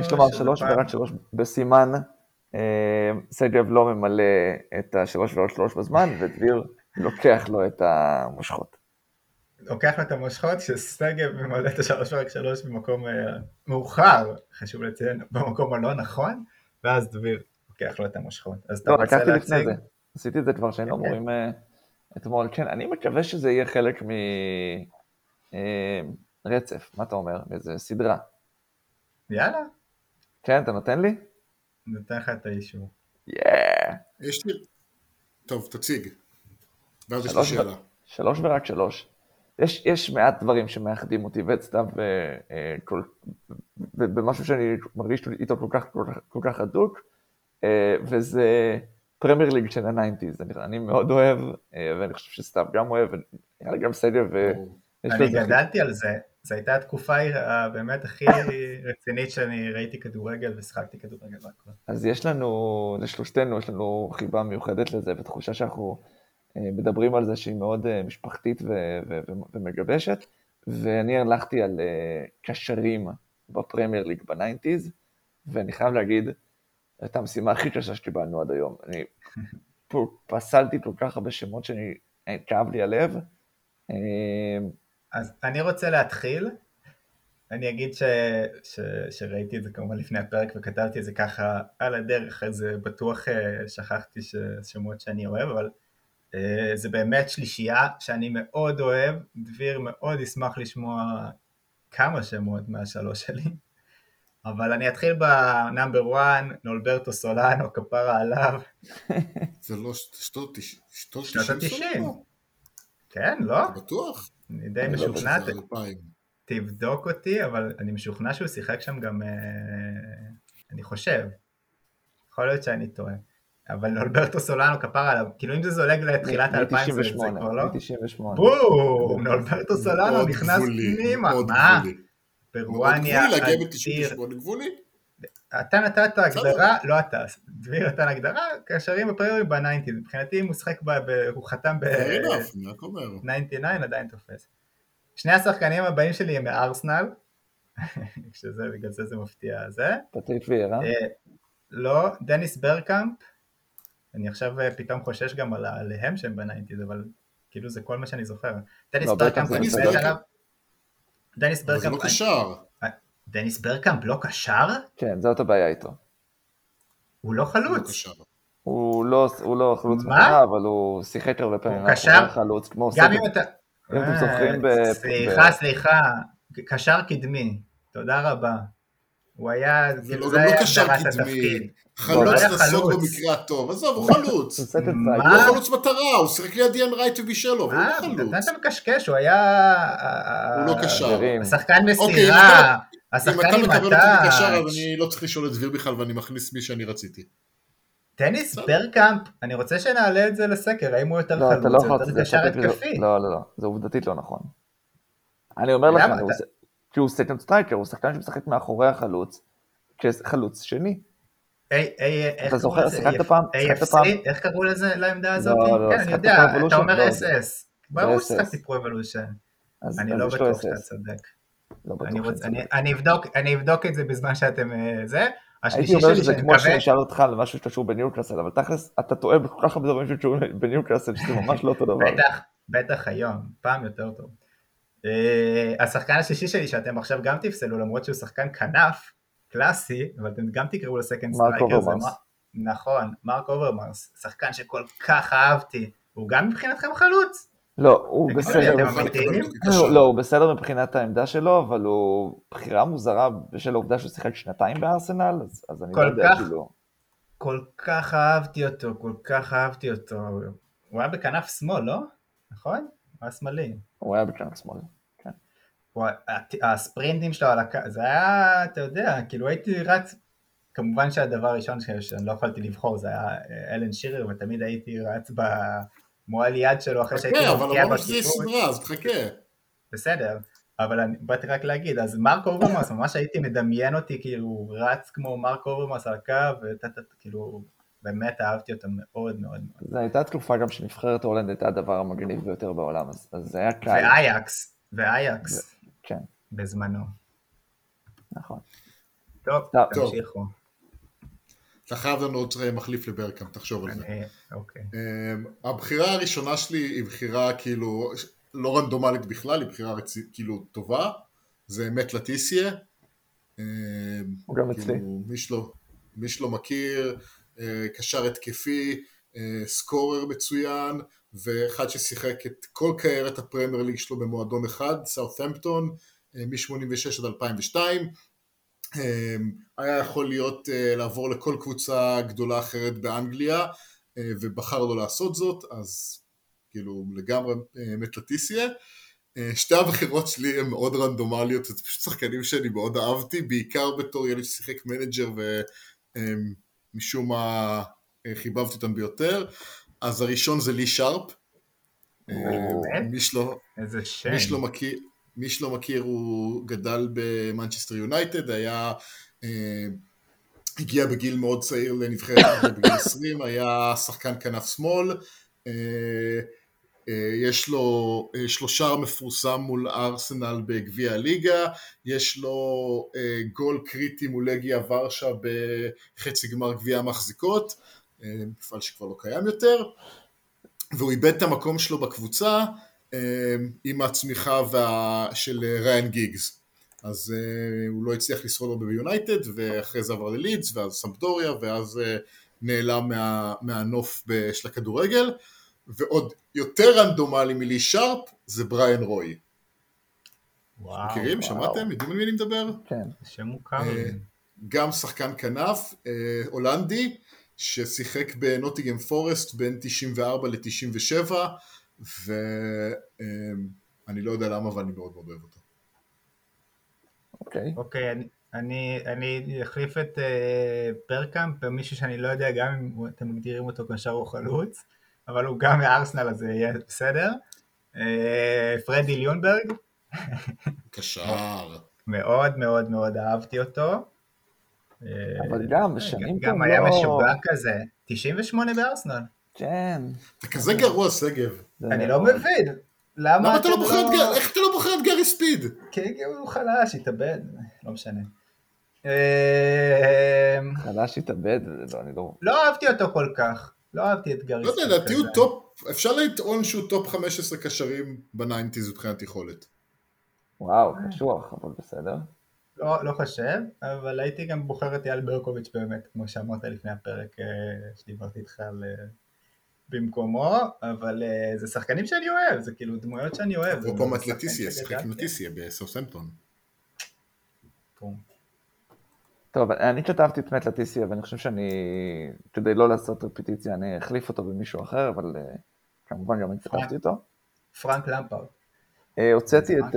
יש לומר 3 ורק 3 בסימן. סגב לא ממלא את ה3 ורק 3 בזמן, ודביר לוקח לו את המושכות. לוקח לו את המושכות שסגב ממלא את ה3 ורק 3 במקום מאוחר, חשוב לציין, במקום הלא נכון, ואז דביר לוקח לו את המושכות. לא, לקחתי לפני זה, עשיתי את זה כבר שהיינו אמורים אתמול. כן, אני מקווה שזה יהיה חלק מרצף, מה אתה אומר? איזה סדרה. יאללה. כן, אתה נותן לי? נותן לך את האישור. יש לי. טוב, תציג. ואז יש לי שאלה. 3 ורק 3. יש מעט דברים שמאחדים אותי ואת סתם במשהו שאני מרגיש איתו כל כך הדוק, וזה פרמייר ליג של ה-90s, אני מאוד אוהב, ואני חושב שסתם גם אוהב, ואני גם סגב. אני גדלתי על זה, זו הייתה התקופה באמת הכי רצינית שאני ראיתי כדורגל ושחקתי כדורגל. אז יש לנו, לשלושתנו, יש לנו חיבה מיוחדת לזה, ותחושה שאנחנו... מדברים על זה שהיא מאוד משפחתית ומגבשת, ואני הלכתי על קשרים בפרמייר ליג ב-90s, ואני חייב להגיד, את המשימה הכי קשה שקיבלנו עד היום. אני פסלתי כל כך הרבה שמות שאני, כאב לי הלב. אז אני רוצה להתחיל, אני אגיד שראיתי את זה כמובן לפני הפרק, וכתבתי את זה ככה על הדרך, אז בטוח שכחתי שמות שאני אוהב, אבל זה באמת שלישייה שאני מאוד אוהב, דביר מאוד ישמח לשמוע כמה שמות מה3 שלי, אבל אני אתחיל ב-number 1, נולברטו סולאנו, כפרה עליו. זה לא שנות ה-90? כן, לא? בטוח. אני די משוכנע, תבדוק אותי, אבל אני משוכנע שהוא שיחק שם גם, אני חושב, יכול להיות שאני טועה. אבל נולברטו סולאנו כפר עליו, כאילו אם זה זולג לתחילת 2000 זה כבר לא? בואו, נולברטו סולאנו נכנס פנימה, מה? ברואניה, אדיר. אתה נתת הגדרה, לא אתה, דביר נתן הגדרה, קשרים בפריורים ב-90, מבחינתי אם הוא שחק בה, הוא חתם ב-99 עדיין תופס. שני השחקנים הבאים שלי הם מארסנל, בגלל זה זה מפתיע זה. פטריק וירה? לא, דניס ברקאמפ, אני עכשיו פתאום חושש גם עליהם שהם בניינטיז, אבל כאילו זה כל מה שאני זוכר. דניס ברקאמפ, דניס ברקאמפ, זה לא קשר. דניס ברקאמפ לא קשר? כן, זאת הבעיה איתו. הוא לא חלוץ. הוא לא חלוץ מלא, אבל הוא שיחק הרבה פעמים. הוא קשר? גם אם אתה... סליחה, קשר קדמי, תודה רבה. הוא היה... זה לא קשר קדמי. חלוץ נסוג במקרה הטוב, עזוב, הוא חלוץ. הוא חלוץ מטרה, הוא שרק ליד דיאן רייט ובישלו, הוא חלוץ. אתה מקשקש, הוא היה... הוא לא קשר. השחקן מסירה, השחקן עם הטאץ'. אני לא צריך לשאול את דביר בכלל, ואני מכניס מי שאני רציתי. דניס ברקאמפ, אני רוצה שנעלה את זה לסקר, האם הוא יותר חלוץ, הוא יותר קשר התקפי. לא, לא, לא, זה עובדתית לא נכון. אני אומר לכם, כשהוא סטייטם סטרייקר, הוא שחקן שמשחק מאחורי החלוץ, חלוץ שני. אתה זוכר, שחקת פעם? איך קראו לזה לעמדה הזאת? כן, אני יודע, אתה אומר אס-אס. ברור ששחקתי פרו-אבולושן. אני לא בטוח שאתה צודק. אני אבדוק את זה בזמן שאתם... הייתי אומר שזה כמו שנשאל אותך על משהו שקשור בניוקאסל, אבל תכלס, אתה טועה בכל כך בזמן שקשור בניוקאסל, שזה ממש לא אותו דבר. בטח היום, פעם יותר טוב. השחקן השלישי שלי, שאתם עכשיו גם תפסלו, למרות שהוא שחקן כנף, קלאסי, אבל אתם גם תקראו לסקנד סטרייקר. נכון, מרק אוברמרס, שחקן שכל כך אהבתי, הוא גם מבחינתכם חלוץ. לא, הוא בסדר. לא, הוא בסדר מבחינת העמדה שלו, אבל הוא בחירה מוזרה בשל העובדה שהוא שיחק שנתיים בארסנל, אז אני לא יודע שלא. כל כך אהבתי אותו. הוא היה בכנף שמאל, לא? נכון? הוא היה שמאלי. הוא היה בכנף שמאל. הספרינטים שלו על הקו, זה היה, אתה יודע, כאילו הייתי רץ, כמובן שהדבר הראשון שאני לא יכולתי לבחור, זה היה אלן שירר, ותמיד הייתי רץ במועל יד שלו, אחרי שהייתי מופיע בקיפור. בסדר, אבל אני באתי רק להגיד, אז מרק אוברמאס, ממש הייתי מדמיין אותי, כאילו רץ כמו מרק אוברמאס על הקו, וכאילו באמת אהבתי אותם מאוד מאוד מאוד. זו הייתה תקופה גם שנבחרת הולנד, הייתה הדבר המגניב ביותר בעולם, אז זה היה קל. ואייקס. כן. בזמנו. נכון. טוב, תמשיכו. אתה חייב לנו עוד מחליף לברקאמפ, תחשוב על זה. אוקיי. הבחירה הראשונה שלי היא בחירה כאילו, לא רנדומלית בכלל, היא בחירה כאילו טובה, זה אמת לטיסיה. הוא גם אצלי. מי שלא מכיר, קשר התקפי, סקורר מצוין, ואחד ששיחק את כל קריירת הפרמייר ליג שלו במועדון אחד, סאות'המפטון, מ-86 עד 2002, היה יכול להיות לעבור לכל קבוצה גדולה אחרת באנגליה, ובחר לו לעשות זאת, אז כאילו לגמרי מטלטיסיה. שתי הבחירות שלי הן מאוד רנדומליות, זה פשוט שחקנים שאני מאוד אהבתי, בעיקר בתור ילד ששיחק מנג'ר, ומשום מה חיבבתי אותם ביותר. אז הראשון זה לי שרפ, מי שלא מכיר, הוא גדל במנצ'סטר יונייטד, הגיע בגיל מאוד צעיר לנבחרת בגיל 20, היה שחקן כנף שמאל, יש לו שלושה מפורסם מול ארסנל בגביע הליגה, יש לו גול קריטי מול לגיה ורשה בחצי גמר גביע המחזיקות, מפעל שכבר לא קיים יותר, והוא איבד את המקום שלו בקבוצה עם הצמיחה של ריין גיגס, אז הוא לא הצליח לשרוד הרבה ביונייטד, ואחרי זה עבר ללידס, ואז סמפדוריה, ואז נעלם מהנוף של הכדורגל. ועוד יותר רנדומלי מלי שרפ, זה בריין רוי. מכירים? שמעתם? יודעים על מי אני מדבר? כן, שם מוכר. גם שחקן כנף, הולנדי, ששיחק בנוטיגן פורסט בין 94 ל-97, ואני לא יודע למה, אבל אני מאוד מאוד אוהב אותו. אוקיי, אני אחליף את ברקאמפ במישהו שאני לא יודע, גם אם אתם מגדירים אותו קשר או חלוץ, אבל הוא גם מארסנל, אז זה יהיה בסדר. פרדי ליונברג. קשר. מאוד מאוד מאוד אהבתי אותו. אבל גם בשנים פה לא... גם היה משוגע כזה, 98 בארסנל. כן. אתה כזה גרוע, סגב. אני לא מבין. למה אתה לא בוחר, איך אתה לא בוחר את גרי ספיד? כן, הוא חלש, התאבד, לא משנה. חלש, התאבד, אני לא... לא אהבתי אותו כל כך, לא אהבתי את גרי ספיד. לא יודע, אפשר לטעון שהוא טופ 15 קשרים בניינטיז מבחינת יכולת. וואו, קשוח, אבל בסדר. לא חושב, אבל הייתי גם בוחר את יאל ברקוביץ' באמת, כמו שאמרת לפני הפרק שדיברתי איתך במקומו, אבל זה שחקנים שאני אוהב, זה כאילו דמויות שאני אוהב. הוא פה מטלטיסיה, שחק מטלטיסיה בסאות'המפטון. טוב, אני כתבתי את מת לטיסי, אבל אני חושב שאני, כדי לא לעשות רפיטיציה, אני אחליף אותו במישהו אחר, אבל כמובן גם אני כתבתי אותו. פרנק למפרד. הוצאתי את...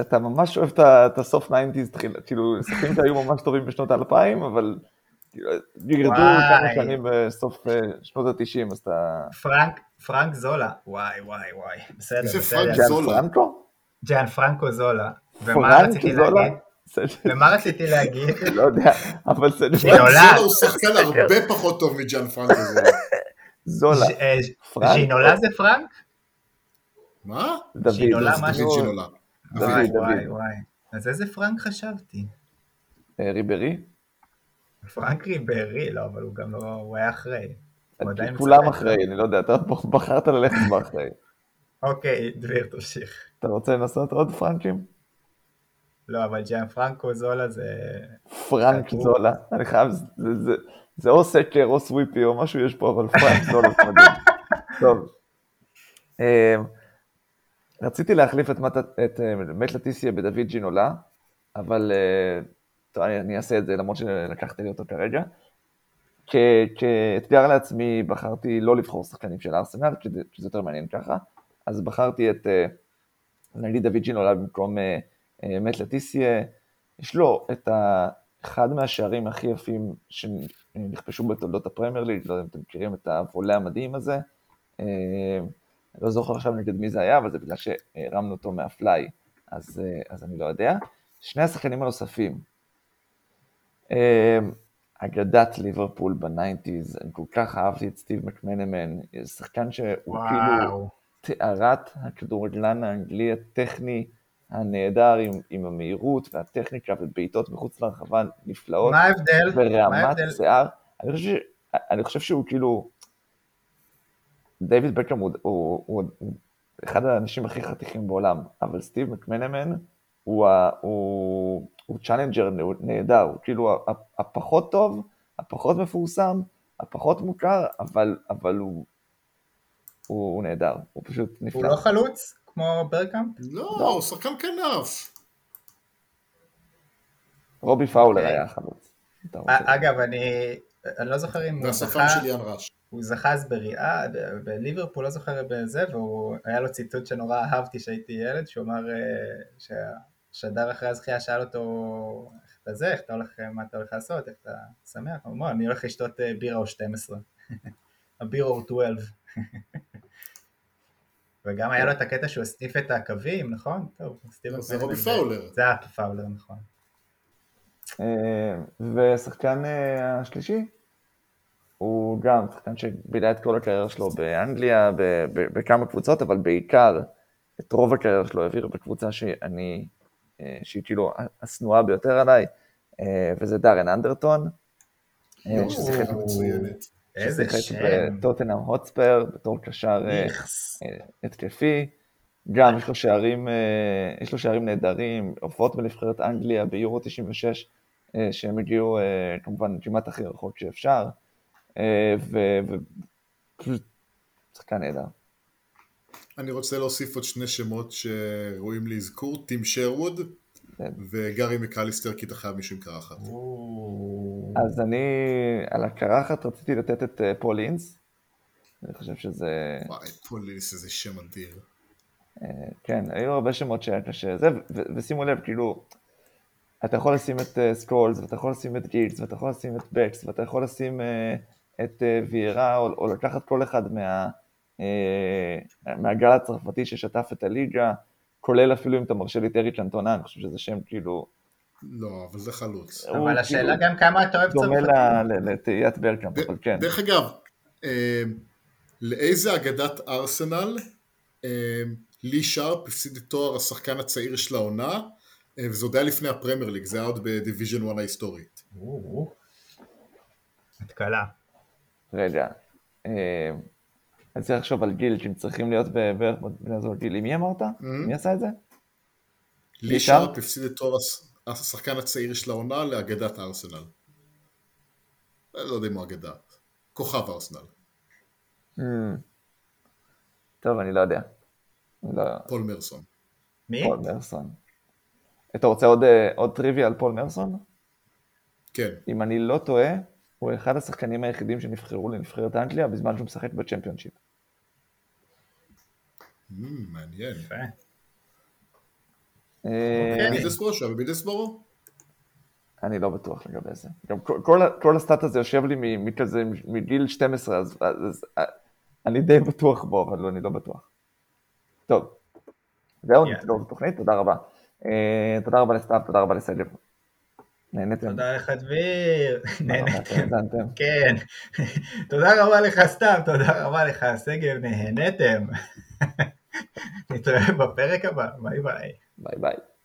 אתה ממש אוהב את הסוף 90s, כאילו, סכים שהיו ממש טובים בשנות ה-2000, אבל יגרדו כמה שנים בסוף שנות ה-90, אז אתה... פרנק זולה, וואי, בסדר. איזה פרנק זולה? ג'אן פרנקו? ג'אן פרנקו זולה. פרנק זולה? ומה רציתי להגיד? לא יודע, אבל זה... זולה הוא שחקן הרבה פחות טוב מג'אן פרנק זולה. זולה. ז'ינולה זה פרנק? מה? ז'ינולה משהו. וואי. אז איזה פרנק חשבתי? ריברי? פרנק ריברי, לא, אבל הוא גם לא... הוא היה אחרי. כולם אחרי, אני לא יודע, אתה בחרת ללכת באחרי. אוקיי, דביר, תמשיך. אתה רוצה לנסות עוד פרנקים? לא, אבל ג'אן פרנקו זולה זה... פרנק זולה, אני חייב, זה או סקר או סוויפי או משהו יש פה, אבל פרנק זולה זה מדהים. טוב. רציתי להחליף את מת לטיסיה בדוד ג'ינולה, אבל אני אעשה את זה למרות שלקחתי לי אותו כרגע. כאתגר לעצמי בחרתי לא לבחור שחקנים של ארסנל, שזה יותר מעניין ככה, אז בחרתי את, נגיד דוד ג'ינולה במקום... מת לטיסיה, יש לו את אחד מהשערים הכי יפים שנכפשו בתולדות הפרמייר ליג, לא יודע אם אתם מכירים את הוולה המדהים הזה, לא זוכר עכשיו נגד מי זה היה, אבל זה בגלל שהרמנו אותו מהפליי, אז אני לא יודע. שני השחקנים הנוספים, אגדת ליברפול ב-90s, אני כל כך אהבתי את סטיב מקמנמן, שחקן שהוא כאילו תארת הכדורגלן האנגלי הטכני, הנהדר עם המהירות והטכניקה ובעיטות מחוץ לרחבה נפלאות. מה ההבדל? ורעמת שיער. אני חושב שהוא כאילו, דיוויד ברקאם הוא אחד האנשים הכי חתיכים בעולם, אבל סטיב מקמנמן הוא צ'אלנג'ר נהדר, הוא כאילו הפחות טוב, הפחות מפורסם, הפחות מוכר, אבל הוא נהדר, הוא פשוט נפלא. הוא לא חלוץ? כמו ברקאמפ? לא, הוא שחקן כנף. רובי פאולר היה חלוץ. אגב, אני לא זוכר אם הוא זכה, הוא זכה אז בריאה, בליברפול לא זוכר בזה, והיה לו ציטוט שנורא אהבתי שהייתי ילד, שהוא אמר שהשדר אחרי הזכייה שאל אותו, איך אתה זה, איך אתה הולך, מה אתה הולך לעשות, איך אתה שמח? הוא אמר, אני הולך לשתות בירה או 12. הבירה או 12. וגם היה לו את הקטע שהוא הסניף את הקווים, נכון? טוב, זה רובי פאולר. זה היה פאולר, נכון. ושחקן השלישי, הוא גם שחקן שבילה את כל הקריירה שלו באנגליה, בכמה קבוצות, אבל בעיקר את רוב הקריירה שלו העביר בקבוצה שהיא כאילו הסנועה ביותר עליי, וזה דארן אנדרטון. ששיחק מצוינת. איזה שם. בטוטנהאם הוטספר, בתור קשר התקפי, גם יש לו שערים נהדרים, הופעות בנבחרת אנגליה ביורו 96, שהם הגיעו כמובן כמעט הכי רחוק שאפשר, שחקן נהדר. אני רוצה להוסיף עוד שני שמות שראויים להזכור, טים שרווד, וגרי מקליסטר, כי אתה חייב מישהו עם קרחת. אז אני על הקרחת רציתי לתת את פול אינס, אני חושב שזה... וואי, פול אינס איזה שם אדיר. כן, היו הרבה שמות שהיה קשה, ושימו לב, כאילו, אתה יכול לשים את סקולס, ואתה יכול לשים את גיגס, ואתה יכול לשים את בקס, ואתה יכול לשים את וירה, או לקחת כל אחד מהגל הצרפתי ששטף את הליגה, כולל אפילו אם אתה מרשה לי תאריק אנטונה, אני חושב שזה שם כאילו... לא, אבל זה חלוץ. אבל השאלה גם כמה אתה אוהב צרפתי. דומה לתהיית ברקאמפ, אבל כן. דרך אגב, לאיזה אגדת ארסנל, לי שרפ הפסיד את תואר השחקן הצעיר של העונה, וזה עוד היה לפני הפרמייר ליג, זה היה עוד בדיוויז'ן 1 ההיסטורית. התקלה. רגע, אני צריך לחשוב על גיל, כי הם צריכים להיות בערך בנזור גיל. עם מי אמרת? מי עשה את זה? לי שרפ הפסיד את תואר השחקן הצעיר של העונה לאגדת הארסנל. לא יודע אם הוא אגדה. כוכב הארסנל. טוב, אני לא יודע. פול מרסון. מי? פול מרסון. אתה רוצה עוד טריוויה על פול מרסון? כן. אם אני לא טועה, הוא אחד השחקנים היחידים שנבחרו לנבחרת אנגליה בזמן שהוא משחק בצ'מפיונשיפ. מעניין. בידסבורו? אני לא בטוח לגבי זה. גם כל הסטאט הזה יושב לי מכזה מגיל 12, אז אני די בטוח בו, אבל אני לא בטוח. טוב. זהו, נתקלו בתוכנית, תודה רבה. תודה רבה לסתיו, תודה רבה לסלב. נהנתם. תודה לך, דביר. נהנתם. כן. תודה רבה לך, סתיו, תודה רבה לך, סגל, נהנתם. נתראה בפרק הבא, ביי ביי. ביי ביי.